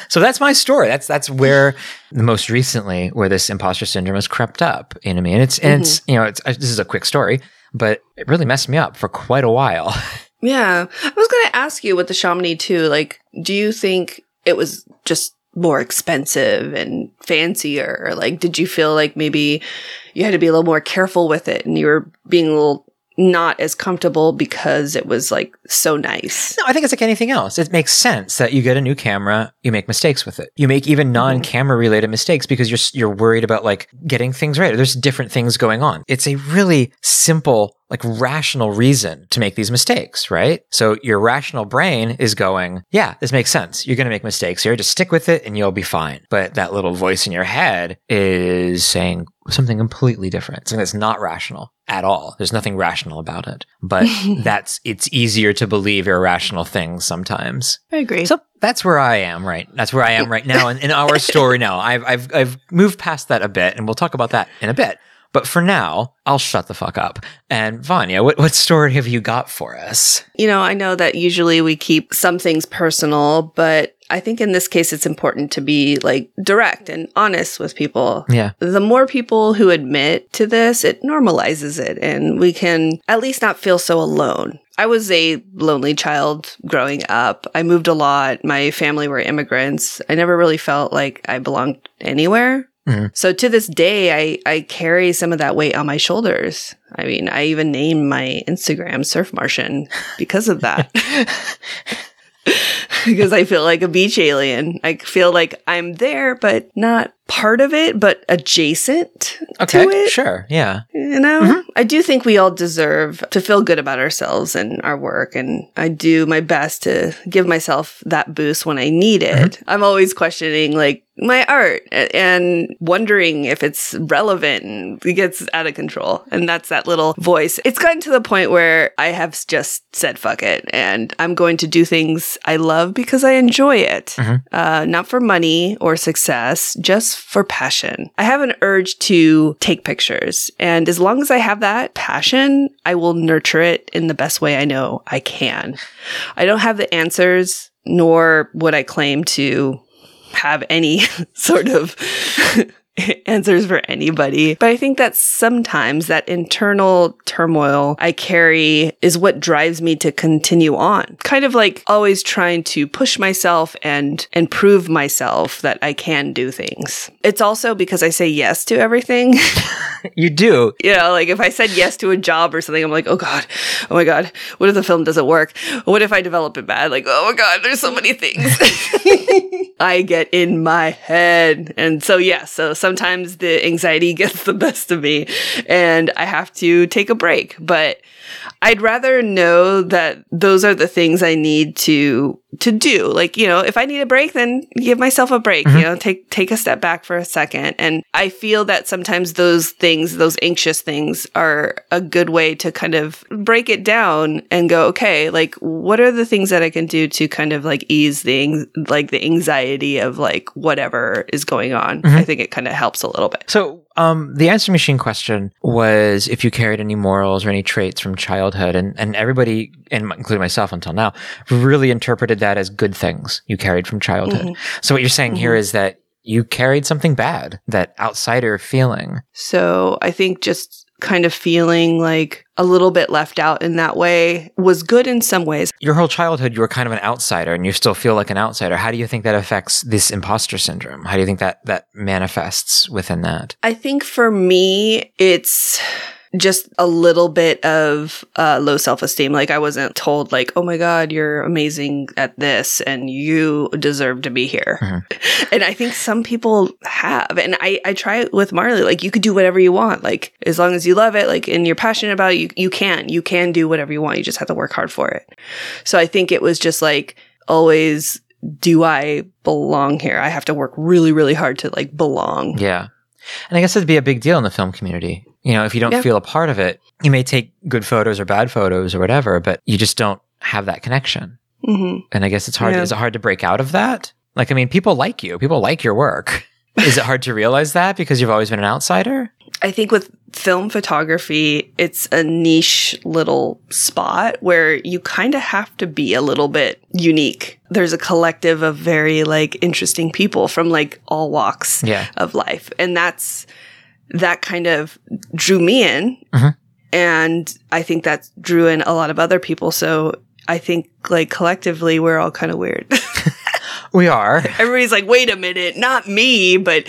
So that's my story. That's where most recently where this imposter syndrome has crept up in me, and this is a quick story, but it really messed me up for quite a while. Yeah, I was going to ask you with the Chamonix too. Like, do you think it was just more expensive and fancier? Like, did you feel like maybe you had to be a little more careful with it, and you were being a little not as comfortable because it was like so nice? No, I think it's like anything else. It makes sense that you get a new camera, you make mistakes with it. You make even non-camera related mistakes because you're worried about like getting things right. There's different things going on. It's a really simple, like rational reason to make these mistakes, right? So your rational brain is going, yeah, this makes sense. You're going to make mistakes here. Just stick with it and you'll be fine. But that little voice in your head is saying something completely different, something that's not rational at all. There's nothing rational about it, but it's easier to believe irrational things sometimes. I agree. So that's where I am, right? That's where I am right now in our story now. I've moved past that a bit, and we'll talk about that in a bit. But for now, I'll shut the fuck up. And Vanya, what story have you got for us? You know, I know that usually we keep some things personal, but I think in this case, it's important to be like direct and honest with people. Yeah. The more people who admit to this, it normalizes it, and we can at least not feel so alone. I was a lonely child growing up. I moved a lot. My family were immigrants. I never really felt like I belonged anywhere. Mm-hmm. So to this day, I carry some of that weight on my shoulders. I mean, I even named my Instagram Surf Martian because of that. Because I feel like a beach alien. I feel like I'm there, but not part of it, but adjacent to it. Sure, yeah. You know? Mm-hmm. I do think we all deserve to feel good about ourselves and our work, and I do my best to give myself that boost when I need it. Mm-hmm. I'm always questioning, like, my art and wondering if it's relevant, and it gets out of control. And that's that little voice. It's gotten to the point where I have just said, fuck it. And I'm going to do things I love because I enjoy it. Mm-hmm. Not for money or success, just for passion. I have an urge to take pictures. And as long as I have that passion, I will nurture it in the best way I know I can. I don't have the answers, nor would I claim to have any sort of answers for anybody. But I think that sometimes that internal turmoil I carry is what drives me to continue on. Kind of like always trying to push myself and prove myself that I can do things. It's also because I say yes to everything. You do. You know, like if I said yes to a job or something, I'm like, oh God, oh my God, what if the film doesn't work? What if I develop it bad? Like, oh my God, there's so many things. I get in my head. And so, yeah, so sometimes the anxiety gets the best of me and I have to take a break. But I'd rather know that those are the things I need to do. Like, you know, if I need a break, then give myself a break, mm-hmm. you know, take a step back for a second. And I feel that sometimes those things, those anxious things are a good way to kind of break it down and go, okay, like, what are the things that I can do to kind of like ease the anxiety of like whatever is going on? Mm-hmm. I think it kind of helps a little bit. So the answer machine question was if you carried any morals or any traits from childhood, and everybody, and including myself until now, really interpreted that as good things you carried from childhood. Mm-hmm. So what you're saying mm-hmm. here is that you carried something bad, that outsider feeling. So I think just kind of feeling like a little bit left out in that way was good in some ways. Your whole childhood, you were kind of an outsider and you still feel like an outsider. How do you think that affects this imposter syndrome? How do you think that manifests within that? I think for me, it's just a little bit of low self-esteem. Like I wasn't told like, oh my God, you're amazing at this and you deserve to be here. Mm-hmm. And I think some people have. And I try it with Marley. Like you could do whatever you want. Like as long as you love it, like, and you're passionate about it, you can do whatever you want. You just have to work hard for it. So I think it was just like always, do I belong here? I have to work really, really hard to like belong. Yeah. And I guess it'd be a big deal in the film community. You know, if you don't yeah. feel a part of it, you may take good photos or bad photos or whatever, but you just don't have that connection. Mm-hmm. And I guess it's hard. Yeah. Is it hard to break out of that? Like, I mean, people like you. People like your work. Is it hard to realize that because you've always been an outsider? I think with film photography, it's a niche little spot where you kind of have to be a little bit unique. There's a collective of very, like, interesting people from, like, all walks yeah. of life. And that kind of drew me in. Mm-hmm. And I think that drew in a lot of other people. So I think, like, collectively, we're all kind of weird. We are. Everybody's like, wait a minute, not me, but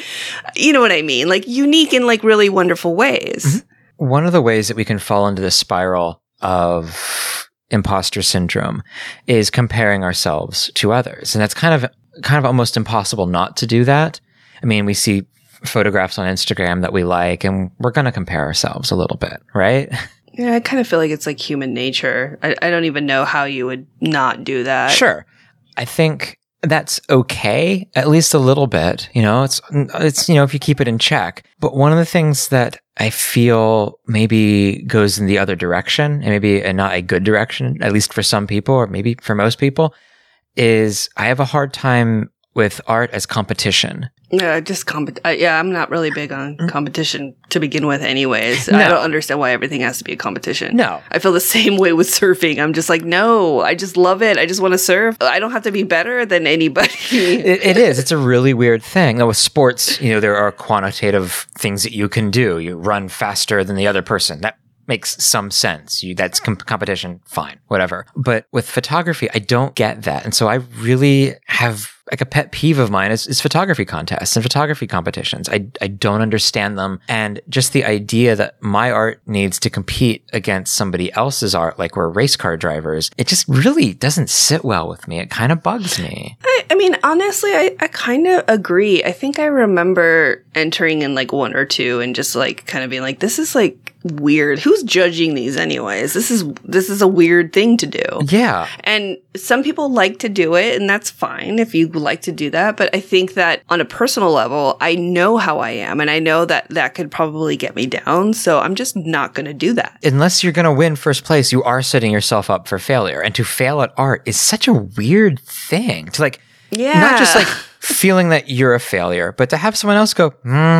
you know what I mean? Like unique in like really wonderful ways. Mm-hmm. One of the ways that we can fall into the spiral of imposter syndrome is comparing ourselves to others. And that's kind of almost impossible not to do that. I mean, we see photographs on Instagram that we like, and we're going to compare ourselves a little bit, right? Yeah, I kind of feel like it's like human nature. I don't even know how you would not do that. Sure. I think that's okay, at least a little bit, you know, it's, you know, if you keep it in check. But one of the things that I feel maybe goes in the other direction, and maybe not a good direction, at least for some people, or maybe for most people, is I have a hard time with art as competition. Yeah, I'm not really big on competition to begin with anyways. No. I don't understand why everything has to be a competition. No. I feel the same way with surfing. I'm just like, no, I just love it. I just want to surf. I don't have to be better than anybody. It is. It's a really weird thing. Now, with sports, you know, there are quantitative things that you can do. You run faster than the other person. That makes some sense. That's competition. Fine. Whatever. But with photography, I don't get that. And so I really have, like, a pet peeve of mine is photography contests and photography competitions. I don't understand them. And just the idea that my art needs to compete against somebody else's art, like we're race car drivers, it just really doesn't sit well with me. It kind of bugs me. I mean, honestly, I kind of agree. I think I remember entering in like one or two and just like kind of being like, this is like weird. Who's judging these anyways? This is a weird thing to do. Yeah. And some people like to do it, and that's fine if you like to do that. But I think that on a personal level, I know how I am, and I know that could probably get me down. So I'm just not going to do that. Unless you're going to win first place, you are setting yourself up for failure. And to fail at art is such a weird thing. To like, yeah. Not just like feeling that you're a failure, but to have someone else go,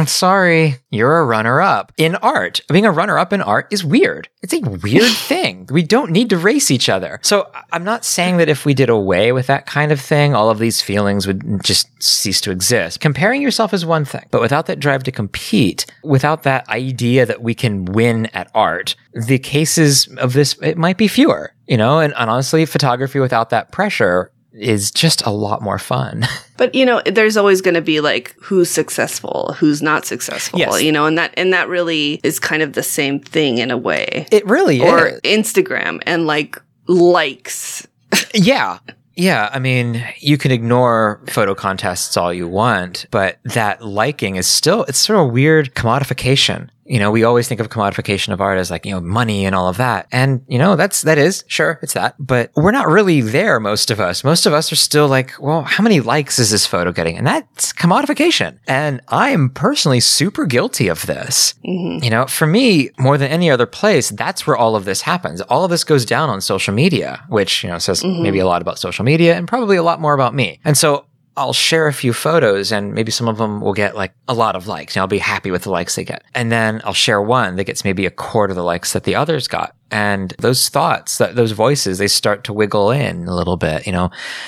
sorry, you're a runner-up in art. Being a runner-up in art is weird. It's a weird thing. We don't need to race each other. So I'm not saying that if we did away with that kind of thing, all of these feelings would just cease to exist. Comparing yourself is one thing, but without that drive to compete, without that idea that we can win at art, the cases of this, it might be fewer, you know? And honestly, photography without that pressure is just a lot more fun. But, you know, there's always going to be like, who's successful, who's not successful, yes. You know, and that really is kind of the same thing in a way. It really is. Or Instagram and like likes. Yeah. Yeah, I mean, you can ignore photo contests all you want, but that liking is still, it's sort of a weird commodification. You know, we always think of commodification of art as like, you know, money and all of that. And, you know, that is, sure, it's that. But we're not really there, most of us. Most of us are still like, well, how many likes is this photo getting? And that's commodification. And I am personally super guilty of this. Mm-hmm. You know, for me, more than any other place, that's where all of this happens. All of this goes down on social media, which, you know, says maybe a lot about social media and probably a lot more about me. And so I'll share a few photos and maybe some of them will get like a lot of likes and I'll be happy with the likes they get. And then I'll share one that gets maybe a quarter of the likes that the others got. And those thoughts, those voices, they start to wiggle in a little bit, you know.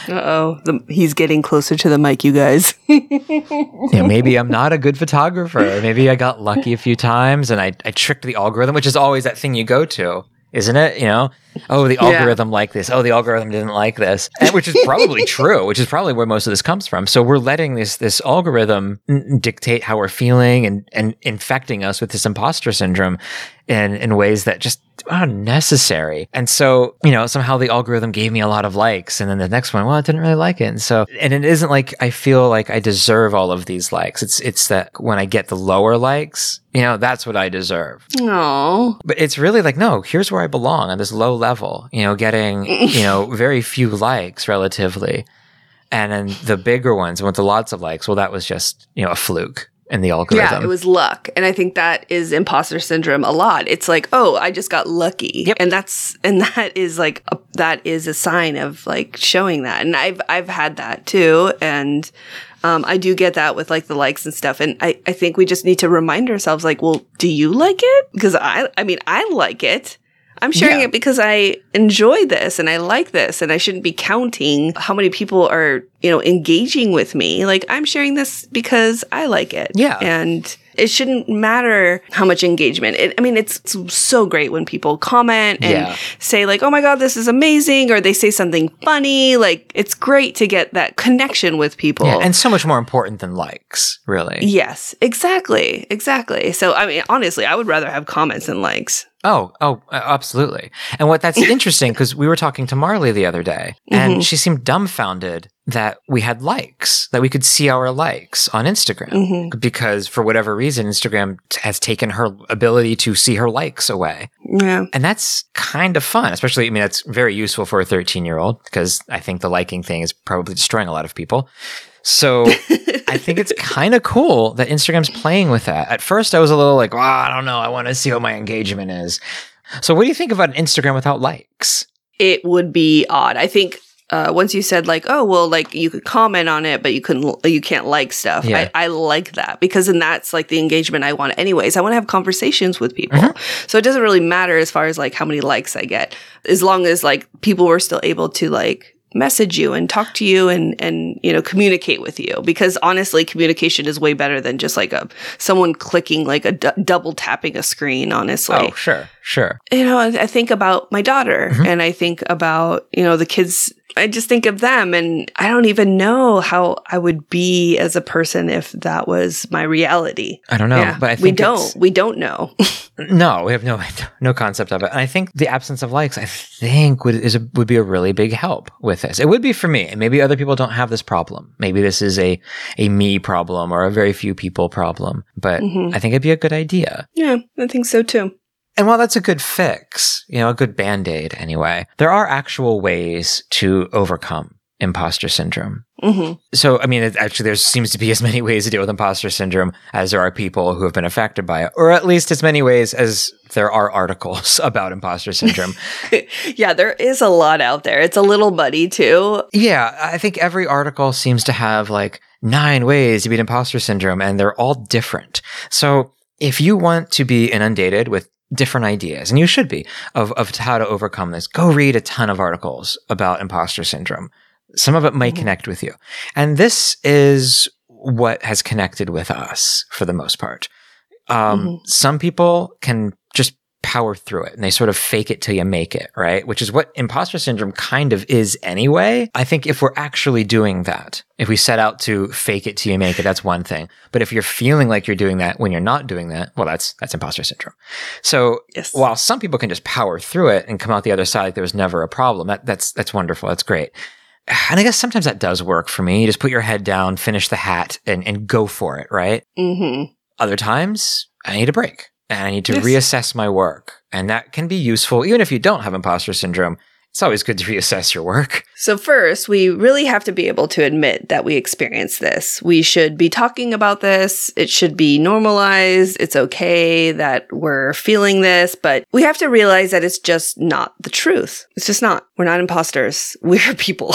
Uh-oh, he's getting closer to the mic, you guys. You know, maybe I'm not a good photographer. Maybe I got lucky a few times and I tricked the algorithm, which is always that thing you go to. Isn't it? You know, oh, the algorithm liked this. Oh, the algorithm didn't like this, and, which is probably true, which is probably where most of this comes from. So we're letting this algorithm dictate how we're feeling and infecting us with this imposter syndrome in ways that just aren't necessary. And so, you know, somehow the algorithm gave me a lot of likes and then the next one, well, I didn't really like it. And so, and it isn't like I feel like I deserve all of these likes. It's that when I get the lower likes, you know, that's what I deserve. No. But it's really like, no, here's where I belong on this low level, you know, getting, you know, very few likes relatively. And then the bigger ones with the lots of likes, well, that was just, you know, a fluke. And the algorithm. Yeah, it was luck. And I think that is imposter syndrome a lot. It's like, oh, I just got lucky. Yep. And that is a sign of like showing that. And I've had that too. And I do get that with like the likes and stuff. And I think we just need to remind ourselves like, well, do you like it? Because I mean, I like it. I'm sharing it because I enjoy this and I like this and I shouldn't be counting how many people are, you know, engaging with me. Like, I'm sharing this because I like it. Yeah. And it shouldn't matter how much engagement. It's so great when people comment and say like, oh my God, this is amazing. Or they say something funny. Like, it's great to get that connection with people. Yeah, and so much more important than likes, really. Yes, exactly. Exactly. So, I mean, honestly, I would rather have comments than likes. Oh, absolutely. And that's interesting because we were talking to Marley the other day and she seemed dumbfounded that we had likes, that we could see our likes on Instagram because for whatever reason, Instagram has taken her ability to see her likes away. Yeah. And that's kind of fun, especially, I mean, that's very useful for a 13-year-old because I think the liking thing is probably destroying a lot of people. So I think it's kind of cool that Instagram's playing with that. At first, I was a little like, well, I don't know. I want to see what my engagement is. So what do you think about an Instagram without likes? It would be odd. I think once you said like, oh, well, like you could comment on it, but you can't like stuff. Yeah. I like that because then that's like the engagement I want anyways. I want to have conversations with people. So it doesn't really matter as far as like how many likes I get, as long as like people were still able to like message you and talk to you and you know, communicate with you, because honestly, communication is way better than just like someone clicking like a double tapping a screen, honestly. Oh, sure. You know, I think about my daughter and I think about, you know, the kids. I just think of them and I don't even know how I would be as a person if that was my reality. I don't know, but I think we don't know. No, we have no concept of it. And I think the absence of likes, I think would be a really big help with this. It would be for me, and maybe other people don't have this problem. Maybe this is a me problem or a very few people problem, but I think it'd be a good idea. Yeah, I think so too. And while that's a good fix, you know, a good Band-Aid anyway, there are actual ways to overcome imposter syndrome. So, I mean, actually, there seems to be as many ways to deal with imposter syndrome as there are people who have been affected by it, or at least as many ways as there are articles about imposter syndrome. Yeah, there is a lot out there. It's a little muddy, too. Yeah, I think every article seems to have like 9 ways to beat imposter syndrome, and they're all different. So if you want to be inundated with different ideas, and you should be, of how to overcome this, go read a ton of articles about imposter syndrome. Some of it might connect with you. And this is what has connected with us for the most part. Some people can just power through it and they sort of fake it till you make it, right? Which is what imposter syndrome kind of is anyway. I think if we're actually doing that, if we set out to fake it till you make it, that's one thing. But if you're feeling like you're doing that when you're not doing that, well, that's imposter syndrome. So while some people can just power through it and come out the other side like there was never a problem, that's wonderful. That's great. And I guess sometimes that does work for me. You just put your head down, finish the hat, and go for it, right? Mm-hmm. Other times, I need a break. And I need to reassess my work. And that can be useful. Even if you don't have imposter syndrome, it's always good to reassess your work. So first, we really have to be able to admit that we experience this. We should be talking about this. It should be normalized. It's okay that we're feeling this, but we have to realize that it's just not the truth. It's just not. We're not imposters. We're people.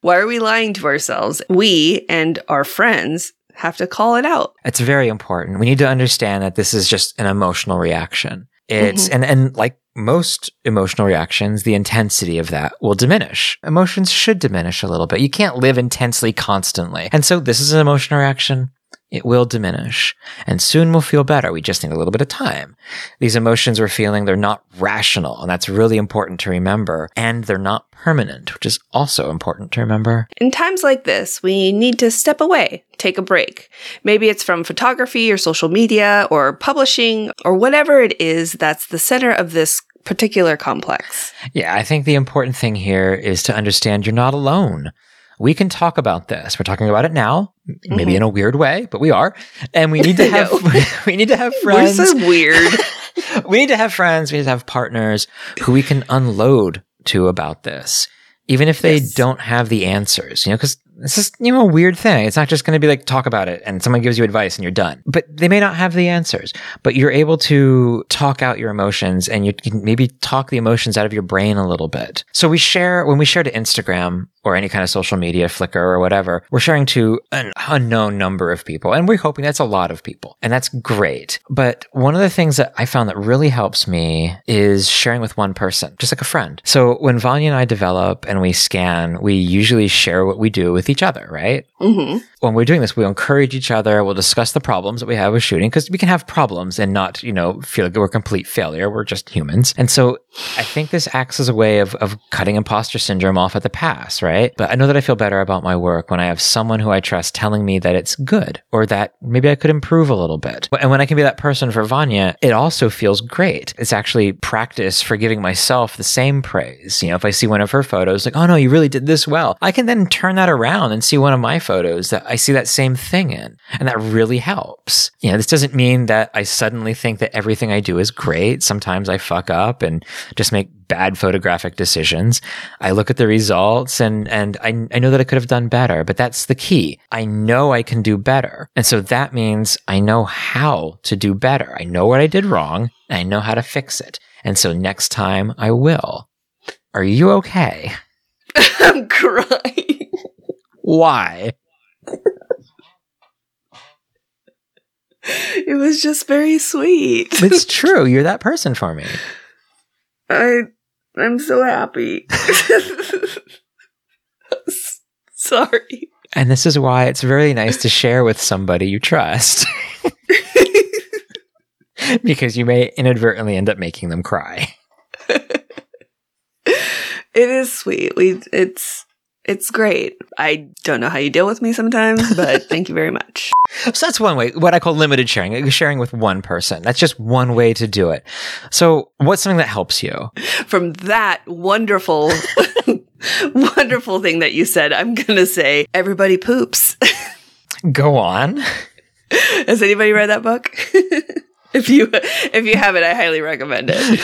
Why are we lying to ourselves? We and our friends have to call it out. It's very important. We need to understand that this is just an emotional reaction. It's and like most emotional reactions, the intensity of that will diminish. Emotions should diminish a little bit. You can't live intensely constantly. And so this is an emotional reaction. It will diminish. And soon we'll feel better. We just need a little bit of time. These emotions we're feeling, they're not rational. And that's really important to remember. And they're not permanent, which is also important to remember. In times like this, we need to step away, take a break. Maybe it's from photography or social media or publishing or whatever it is that's the center of this particular complex. Yeah, I think the important thing here is to understand you're not alone. We can talk about this. We're talking about it now, maybe in a weird way, but we are. And we need to have friends. We're so weird. We need to have friends. We need to have partners who we can unload to about this, even if they don't have the answers. You know, because this is a weird thing. It's not just going to be like talk about it and someone gives you advice and you're done. But they may not have the answers. But you're able to talk out your emotions and you can maybe talk the emotions out of your brain a little bit. So we share when we share to Instagram or any kind of social media, Flickr or whatever, we're sharing to an unknown number of people. And we're hoping that's a lot of people. And that's great. But one of the things that I found that really helps me is sharing with one person, just like a friend. So when Vanya and I develop and we scan, we usually share what we do with each other, right? When we're doing this, we encourage each other. We'll discuss the problems that we have with shooting because we can have problems and not, feel like we're a complete failure. We're just humans. And so I think this acts as a way of cutting imposter syndrome off at the pass, right? But I know that I feel better about my work when I have someone who I trust telling me that it's good or that maybe I could improve a little bit. And when I can be that person for Vanya, it also feels great. It's actually practice for giving myself the same praise. If I see one of her photos, like, oh no, you really did this well. I can then turn that around and see one of my photos that I see that same thing in. And that really helps. This doesn't mean that I suddenly think that everything I do is great. Sometimes I fuck up and just make bad photographic decisions. I look at the results and I know that I could have done better, but that's the key. I know I can do better. And so that means I know how to do better. I know what I did wrong and I know how to fix it. And so next time I will. Are you okay? I'm crying. Why? It was just very sweet. It's true. You're that person for me. I'm so happy. Sorry. And this is why it's very nice to share with somebody you trust. Because you may inadvertently end up making them cry. It is sweet. It's great. I don't know how you deal with me sometimes, but thank you very much. So that's one way, what I call limited sharing, sharing with one person. That's just one way to do it. So what's something that helps you? From that wonderful, wonderful thing that you said, I'm going to say, everybody poops. Go on. Has anybody read that book? If you haven't, I highly recommend it.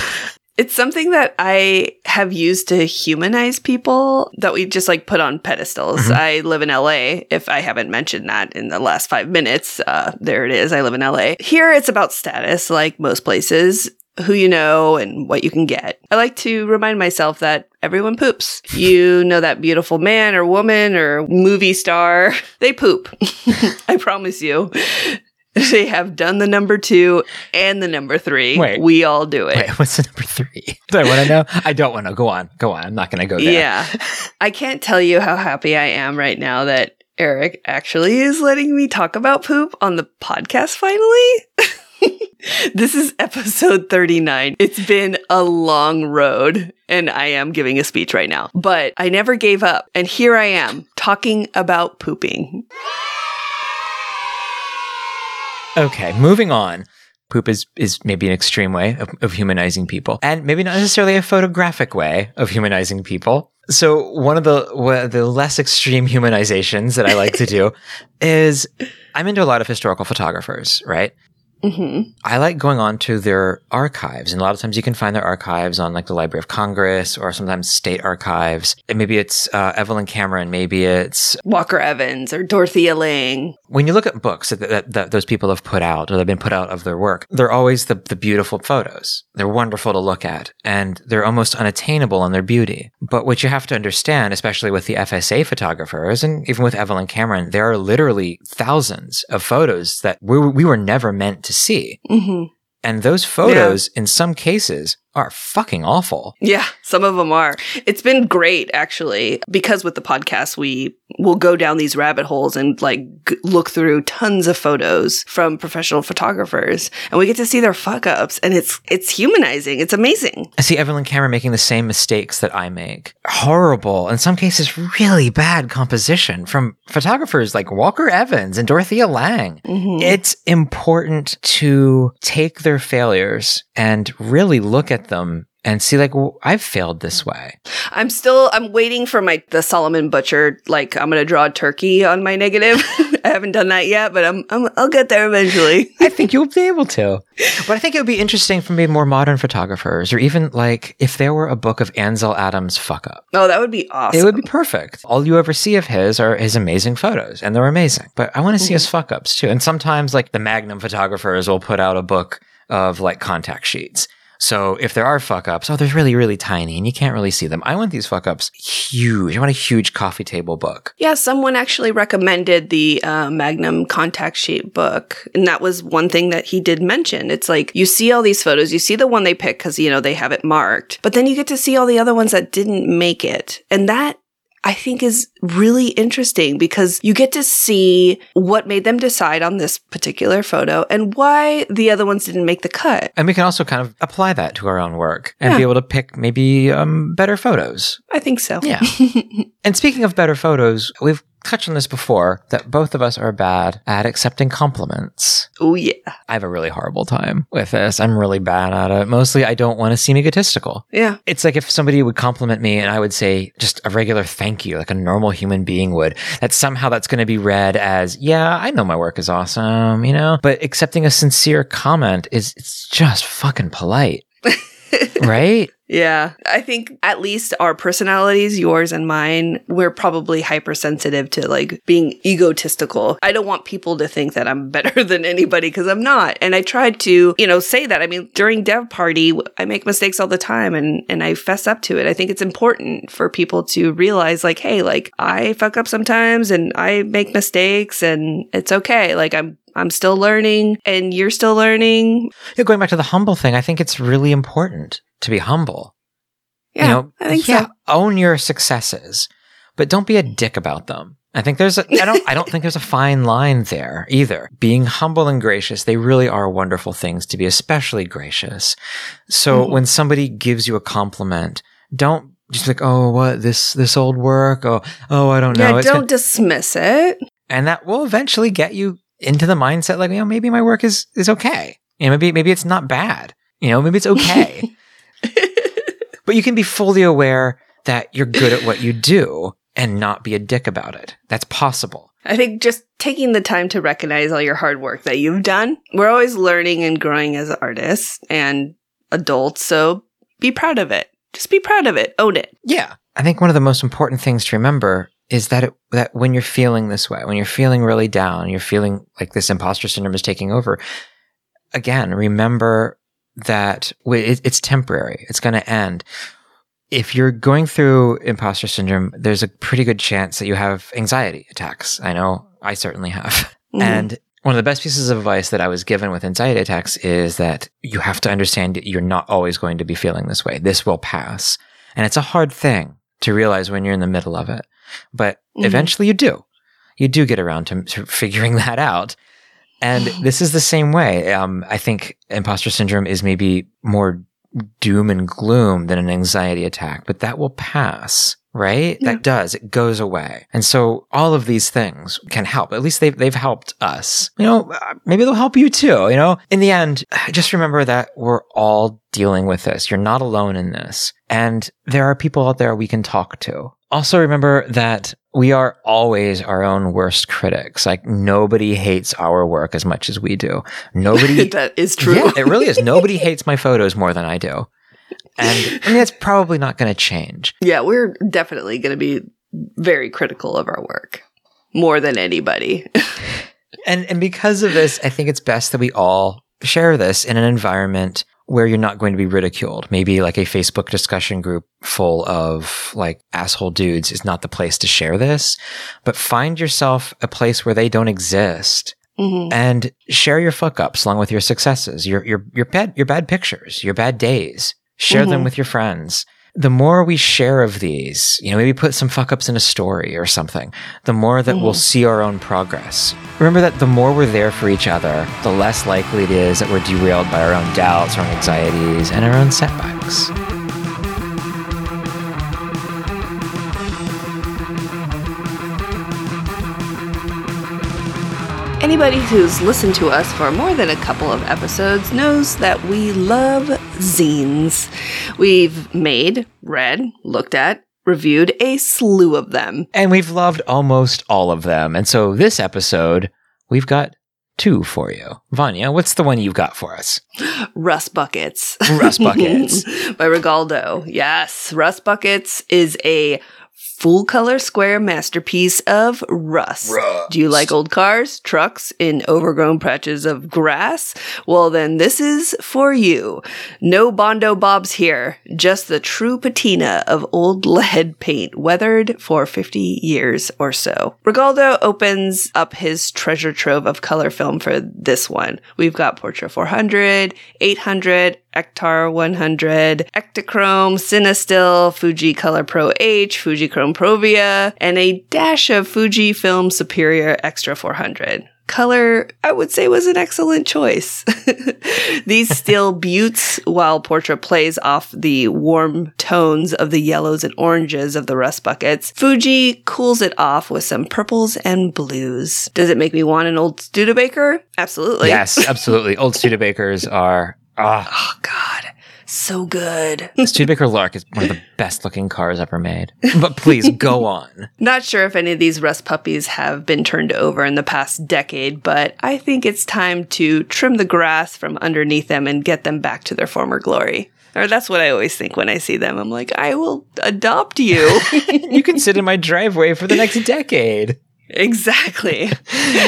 It's something that I have used to humanize people that we just like put on pedestals. I live in LA. If I haven't mentioned that in the last 5 minutes, there it is. I live in LA. Here it's about status, like most places. who you know and what you can get. I like to remind myself that everyone poops. You know, that beautiful man or woman or movie star, they poop. I promise you. They have done the number 2 and the number 3. Wait, we all do it. Wait, what's the number 3? Do I want to know? I don't want to. Go on. I'm not going to go there. Yeah. I can't tell you how happy I am right now that Eric actually is letting me talk about poop on the podcast finally. This is episode 39. It's been a long road, and I am giving a speech right now. But I never gave up, and here I am talking about pooping. Okay, moving on. Poop is maybe an extreme way of humanizing people, and maybe not necessarily a photographic way of humanizing people. So one of the less extreme humanizations that I like to do is I'm into a lot of historical photographers, right? Mm-hmm. I like going on to their archives, and a lot of times you can find their archives on like the Library of Congress or sometimes state archives. And maybe it's Evelyn Cameron, maybe it's Walker Evans or Dorothea Lange. When you look at books that those people have put out or they've been put out of their work, they're always the beautiful photos. They're wonderful to look at, and they're almost unattainable in their beauty. But what you have to understand, especially with the FSA photographers and even with Evelyn Cameron, there are literally thousands of photos that we were never meant to see. Mm-hmm. And those photos, in some cases, are fucking awful. Yeah, some of them are. It's been great, actually, because with the podcast, we will go down these rabbit holes and like look through tons of photos from professional photographers, and we get to see their fuck ups, and it's humanizing. It's amazing. I see Evelyn Cameron making the same mistakes that I make. Horrible, in some cases, really bad composition from photographers like Walker Evans and Dorothea Lange. Mm-hmm. It's important to take their failures and really look at them and see, like, well, I've failed this way. I'm waiting for the Solomon Butcher, like, I'm going to draw a turkey on my negative. I haven't done that yet, but I'll get there eventually. I think you'll be able to. But I think it would be interesting for maybe more modern photographers, or even, like, if there were a book of Ansel Adams' fuck-up. Oh, that would be awesome. It would be perfect. All you ever see of his are his amazing photos, and they're amazing. But I want to see his fuck-ups, too. And sometimes, like, the Magnum photographers will put out a book of, like, contact sheets. So if there are fuck-ups, they're really, really tiny and you can't really see them. I want these fuck-ups huge. I want a huge coffee table book. Yeah, someone actually recommended the Magnum contact sheet book. And that was one thing that he did mention. It's like, you see all these photos. You see the one they pick because, you know, they have it marked. But then you get to see all the other ones that didn't make it. And that, I think, is really interesting because you get to see what made them decide on this particular photo and why the other ones didn't make the cut. And we can also kind of apply that to our own work and be able to pick maybe better photos. I think so. Yeah. And speaking of better photos, we've touched on this before, that both of us are bad at accepting compliments. Oh, yeah. I have a really horrible time with this. I'm really bad at it. Mostly, I don't want to seem egotistical. Yeah. It's like if somebody would compliment me and I would say just a regular thank you, like a normal human being would, that somehow that's going to be read as, yeah, I know my work is awesome, you know? But accepting a sincere comment it's just fucking polite. Right? Yeah. I think at least our personalities, yours and mine, we're probably hypersensitive to like being egotistical. I don't want people to think that I'm better than anybody because I'm not. And I tried to, you know, say that. I mean, during Dev Party, I make mistakes all the time and I fess up to it. I think it's important for people to realize like, hey, like I fuck up sometimes and I make mistakes and it's okay. Like I'm still learning and you're still learning. Yeah, going back to the humble thing, I think it's really important to be humble. Yeah, you know, I think so. Own your successes, but don't be a dick about them. I think I don't think there's a fine line there either. Being humble and gracious, they really are wonderful things to be, especially gracious. So when somebody gives you a compliment, don't just like, oh, what, this old work? Oh, I don't know. Yeah, don't dismiss it. And that will eventually get you into the mindset like, you know, maybe my work is okay. You know, maybe it's not bad. You know, maybe it's okay. But you can be fully aware that you're good at what you do and not be a dick about it. That's possible. I think just taking the time to recognize all your hard work that you've done. We're always learning and growing as artists and adults, so be proud of it. Just be proud of it. Own it. Yeah. I think one of the most important things to remember is that when you're feeling this way, when you're feeling really down, you're feeling like this imposter syndrome is taking over, again, remember that it's temporary. It's going to end. If you're going through imposter syndrome, there's a pretty good chance that you have anxiety attacks. I know I certainly have. Mm-hmm. And one of the best pieces of advice that I was given with anxiety attacks is that you have to understand that you're not always going to be feeling this way. This will pass. And it's a hard thing to realize when you're in the middle of it. But eventually you do. You do get around to figuring that out. And this is the same way. I think imposter syndrome is maybe more doom and gloom than an anxiety attack, but that will pass, right? Yeah. That does. It goes away. And so all of these things can help. At least they've helped us. You know, maybe they'll help you too. You know, in the end, just remember that we're all dealing with this. You're not alone in this. And there are people out there we can talk to. Also remember that we are always our own worst critics. Like, nobody hates our work as much as we do. Nobody. That is true. Yeah, it really is. Nobody hates my photos more than I do. And I mean, that's probably not going to change. Yeah, we're definitely going to be very critical of our work. More than anybody. And because of this, I think it's best that we all share this in an environment where you're not going to be ridiculed. Maybe like a Facebook discussion group full of like asshole dudes is not the place to share this, but find yourself a place where they don't exist and share your fuck ups along with your successes, your bad pictures, your bad days. Share them with your friends. The more we share of these, you know, maybe put some fuck ups in a story or something, the more that we'll see our own progress. Remember that the more we're there for each other, the less likely it is that we're derailed by our own doubts, our own anxieties, and our own setbacks. Anybody who's listened to us for more than a couple of episodes knows that we love zines. We've made, read, looked at, reviewed a slew of them. And we've loved almost all of them. And so this episode, we've got two for you. Vanya, what's the one you've got for us? Rust Buckets. Rust Buckets. By Rigaldo. Yes. Rust Buckets is a full-color square masterpiece of rust. Do you like old cars, trucks, and overgrown patches of grass? Well, then this is for you. No Bondo Bobs here. Just the true patina of old lead paint weathered for 50 years or so. Rigaldo opens up his treasure trove of color film for this one. We've got Portra 400, 800, Ektar 100, Ektachrome, Cinestill, Fuji Color Pro H, Fujichrome Provia, and a dash of Fujifilm Superior Extra 400. Color, I would say, was an excellent choice. These still buttes, while Portra plays off the warm tones of the yellows and oranges of the rust buckets, Fuji cools it off with some purples and blues. Does it make me want an old Studebaker? Absolutely. Yes, absolutely. Old Studebakers are... Oh, God. So good. The Studebaker Lark is one of the best looking cars ever made. But please, go on. Not sure if any of these rust puppies have been turned over in the past decade, but I think it's time to trim the grass from underneath them and get them back to their former glory. Or that's what I always think when I see them. I'm like, I will adopt you. You can sit in my driveway for the next decade. Exactly.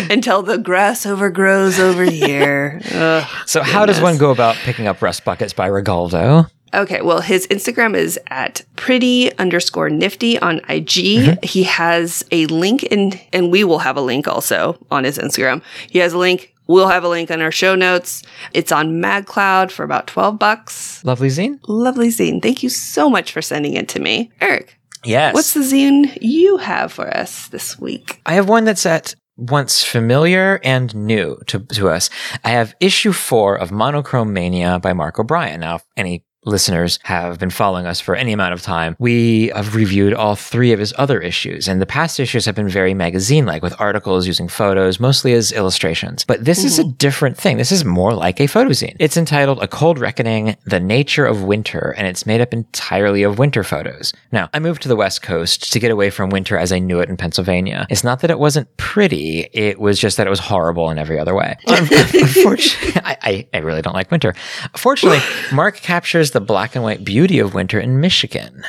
Until the grass overgrows over here. So goodness. How does one go about picking up Rust Buckets by Rigaldo? Okay, well, his Instagram is at pretty_nifty on IG. He has a link, and we will have a link also on his Instagram. He has a link. We'll have a link on our show notes. It's on MagCloud for about $12. Lovely zine. Lovely zine. Thank you so much for sending it to me. Eric. Yes. What's the zine you have for us this week? I have one that's at once familiar and new to us. I have issue 4 of Monochrome Mania by Mark O'Brien. Now, if any listeners have been following us for any amount of time, we have reviewed all 3 of his other issues. And the past issues have been very magazine-like, with articles using photos, mostly as illustrations. But this is a different thing. This is more like a photozine. It's entitled A Cold Reckoning, The Nature of Winter, and it's made up entirely of winter photos. Now, I moved to the West Coast to get away from winter as I knew it in Pennsylvania. It's not that it wasn't pretty. It was just that it was horrible in every other way. Unfortunately, I really don't like winter. Fortunately, Mark captures discovers the black and white beauty of winter in Michigan,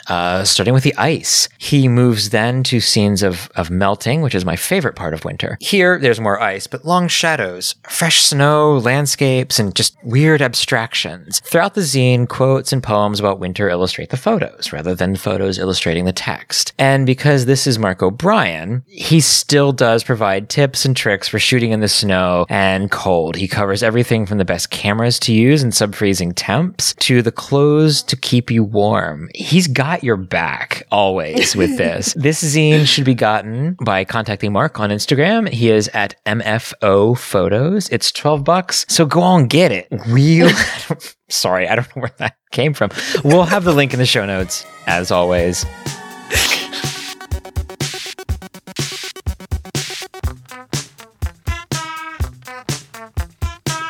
starting with the ice. He moves then to scenes of melting, which is my favorite part of winter. Here, there's more ice, but long shadows, fresh snow, landscapes, and just weird abstractions. Throughout the zine, quotes and poems about winter illustrate the photos, rather than photos illustrating the text. And because this is Mark O'Brien, he still does provide tips and tricks for shooting in the snow and cold. He covers everything from the best cameras to use in sub-freezing temps to the clothes to keep you warm. He's got your back always with this. This zine should be gotten by contacting Mark on Instagram. He is at MFO Photos. It's $12, so go on, get it. Sorry, I don't know where that came from. We'll have the link in the show notes, as always.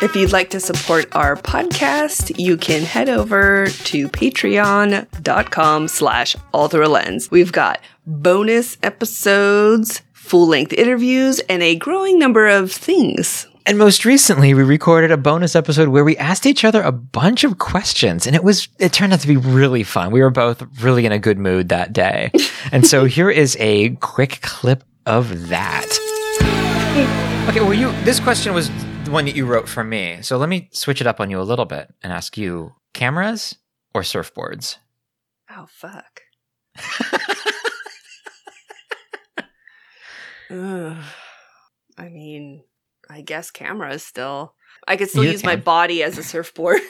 If you'd like to support our podcast, you can head over to patreon.com/allthroughlens. We've got bonus episodes, full-length interviews, and a growing number of things. And most recently, we recorded a bonus episode where we asked each other a bunch of questions, and it turned out to be really fun. We were both really in a good mood that day. And so here is a quick clip of that. Okay, well, this question was the one that you wrote for me. So let me switch it up on you a little bit and ask you, cameras or surfboards? Oh, fuck. I mean, I guess cameras still. I could still use my body as a surfboard.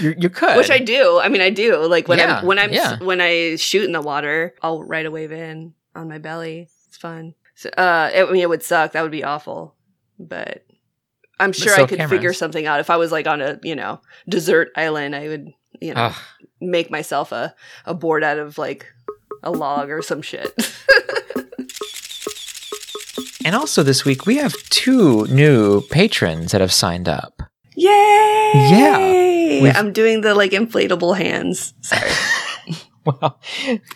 You could. Which I do. I mean, I do. Like when I shoot in the water, I'll right away wave in on my belly. It's fun. So, it would suck. That would be awful. But I'm sure I could figure something out. If I was like on a, desert island, I would, make myself a board out of like a log or some shit. And also this week, we have 2 new patrons that have signed up. Yay! Yeah. I'm doing the inflatable hands. Sorry. Well,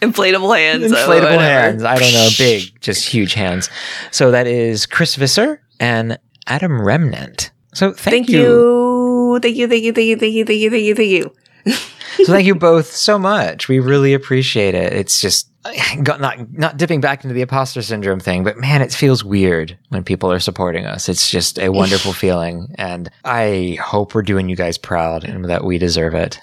inflatable hands. Inflatable hands. I don't know. Big, just huge hands. So that is Chris Visser and Adam Remnant. So thank you. Thank you. So thank you both so much. We really appreciate it. It's just not dipping back into the imposter syndrome thing, but man, it feels weird when people are supporting us. It's just a wonderful feeling. And I hope we're doing you guys proud and that we deserve it.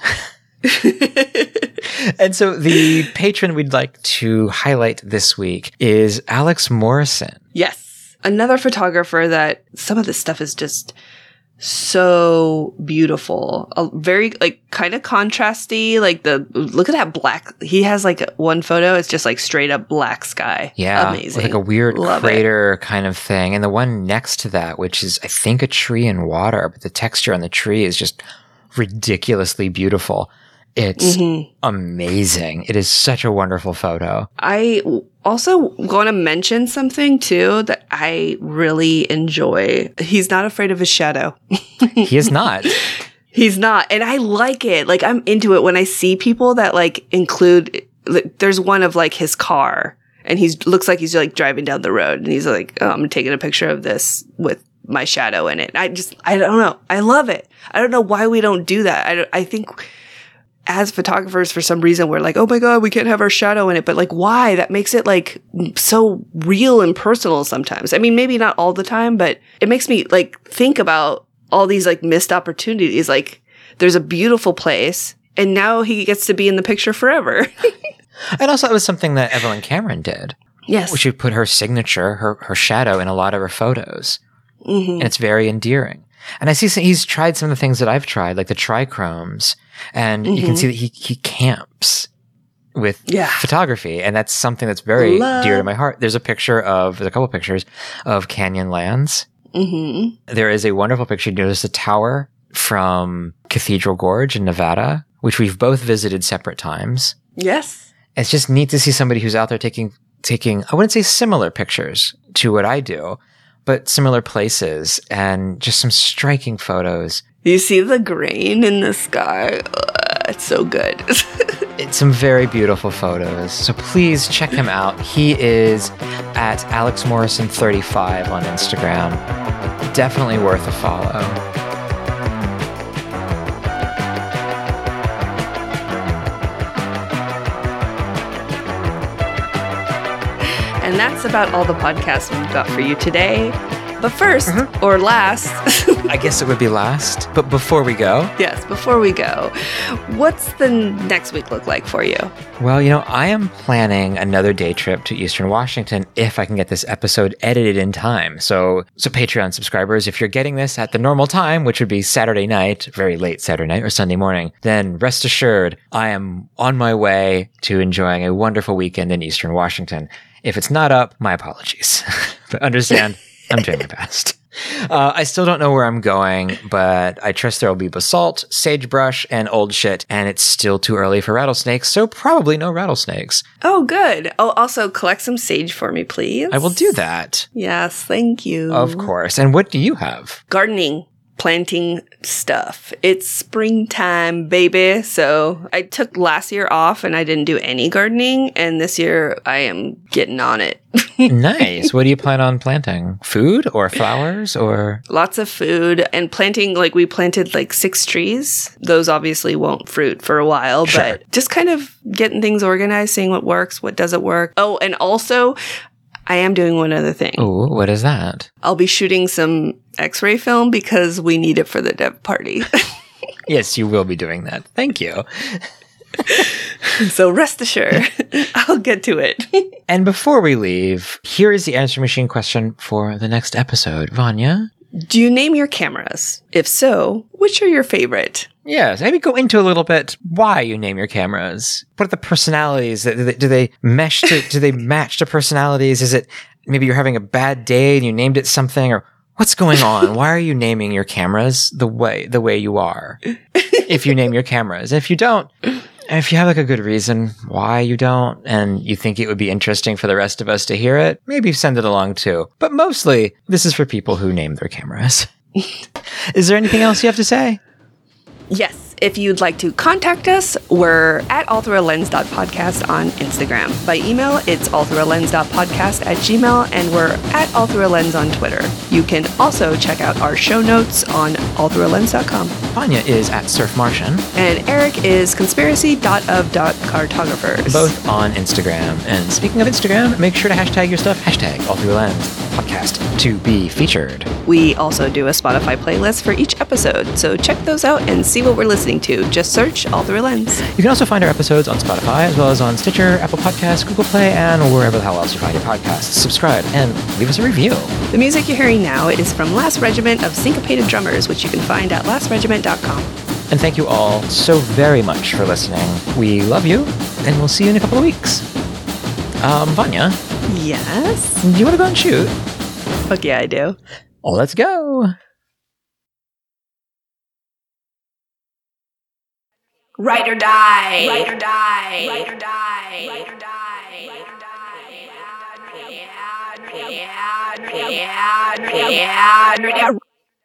And so the patron we'd like to highlight this week is Alex Morrison. Yes. Another photographer that some of this stuff is just so beautiful, a very kind of contrasty, look at that black. He has one photo, it's just straight up black sky. Yeah, amazing. With a weird Love crater it. Kind of thing. And the one next to that, which is I think a tree in water, but the texture on the tree is just ridiculously beautiful. It's amazing. It is such a wonderful photo. I also want to mention something, too, that I really enjoy. He's not afraid of his shadow. He is not. He's not. And I like it. I'm into it when I see people that, include – there's one of, his car, and he looks like he's, driving down the road, and he's like, oh, I'm taking a picture of this with my shadow in it. I don't know. I love it. I don't know why we don't do that. I think – as photographers, for some reason, we're like, oh my God, we can't have our shadow in it. But why? That makes it so real and personal sometimes. I mean, maybe not all the time, but it makes me think about all these missed opportunities. There's a beautiful place and now he gets to be in the picture forever. And also it was something that Evelyn Cameron did. Yes. She put her signature, her shadow in a lot of her photos. Mm-hmm. And it's very endearing. And I see he's tried some of the things that I've tried, like the trichromes, and you can see that he camps with photography, and that's something that's very dear to my heart. There's a couple of pictures of Canyonlands. Mm-hmm. There is a wonderful picture. You notice the tower from Cathedral Gorge in Nevada, which we've both visited separate times. Yes. It's just neat to see somebody who's out there taking I wouldn't say similar pictures to what I do, but similar places and just some striking photos. You see the grain in the sky. It's so good. It's some very beautiful photos. So please check him out. He is at Alex Morrison 35 on Instagram. Definitely worth a follow. And that's about all the podcasts we've got for you today. But first, or last. I guess it would be last. But before we go. Yes, before we go. What's the next week look like for you? Well, you know, I am planning another day trip to Eastern Washington if I can get this episode edited in time. So Patreon subscribers, if you're getting this at the normal time, which would be Saturday night, very late Saturday night or Sunday morning, then rest assured, I am on my way to enjoying a wonderful weekend in Eastern Washington. If it's not up, my apologies. But understand... I'm doing my best. I still don't know where I'm going, but I trust there will be basalt, sagebrush, and old shit, and it's still too early for rattlesnakes, so probably no rattlesnakes. Oh, good. Oh, also collect some sage for me, please. I will do that. Yes, thank you. Of course. And what do you have? Gardening. Planting stuff. It's springtime, baby. So I took last year off and I didn't do any gardening. And this year I am getting on it. Nice. What do you plan on planting? Food or flowers or? Lots of food and planting. Like we planted like 6 trees. Those obviously won't fruit for a while, sure. But just kind of getting things organized, seeing what works, what doesn't work. Oh, and also I am doing one other thing. Oh, what is that? I'll be shooting some X-ray film because we need it for the dev party. Yes, you will be doing that. Thank you. So rest assured, I'll get to it. And before we leave, here is the answer machine question for the next episode. Vanya? Do you name your cameras? If so, which are your favorite? Yes, maybe go into a little bit why you name your cameras. What are the personalities? Do they mesh to, do they match to personalities? Is it maybe you're having a bad day and you named it something, or what's going on? Why are you naming your cameras the way you are? If you name your cameras, if you don't, if you have like a good reason why you don't, and you think it would be interesting for the rest of us to hear it, maybe send it along too. But mostly, this is for people who name their cameras. Is there anything else you have to say? Yes. If you'd like to contact us, we're at allthroughlens.podcast on Instagram. By email, it's allthroughlens.podcast@gmail.com, and we're at allthroughlens on Twitter. You can also check out our show notes on allthroughlens.com. Vanya is at surfmartian. And Eric is conspiracy.of.cartographers. Both on Instagram. And speaking of Instagram, make sure to hashtag your stuff, hashtag allthroughlens podcast to be featured. We also do a Spotify playlist for each episode, so check those out and see what we're listening to. Just search All Through a Lens. You can also find our episodes on Spotify, as well as on Stitcher, Apple Podcasts, Google Play, and wherever the hell else you find your podcasts. Subscribe and leave us a review. The music you're hearing now is from Last Regiment of Syncopated Drummers, which you can find at lastregiment.com. And thank you all so very much for listening. We love you, and we'll see you in a couple of weeks. Vanya? Yes? Do you want to go and shoot? Fuck yeah, I do. Oh, let's go. Ride or die. Ride or die. Ride or die. Ride or die. Ride or die.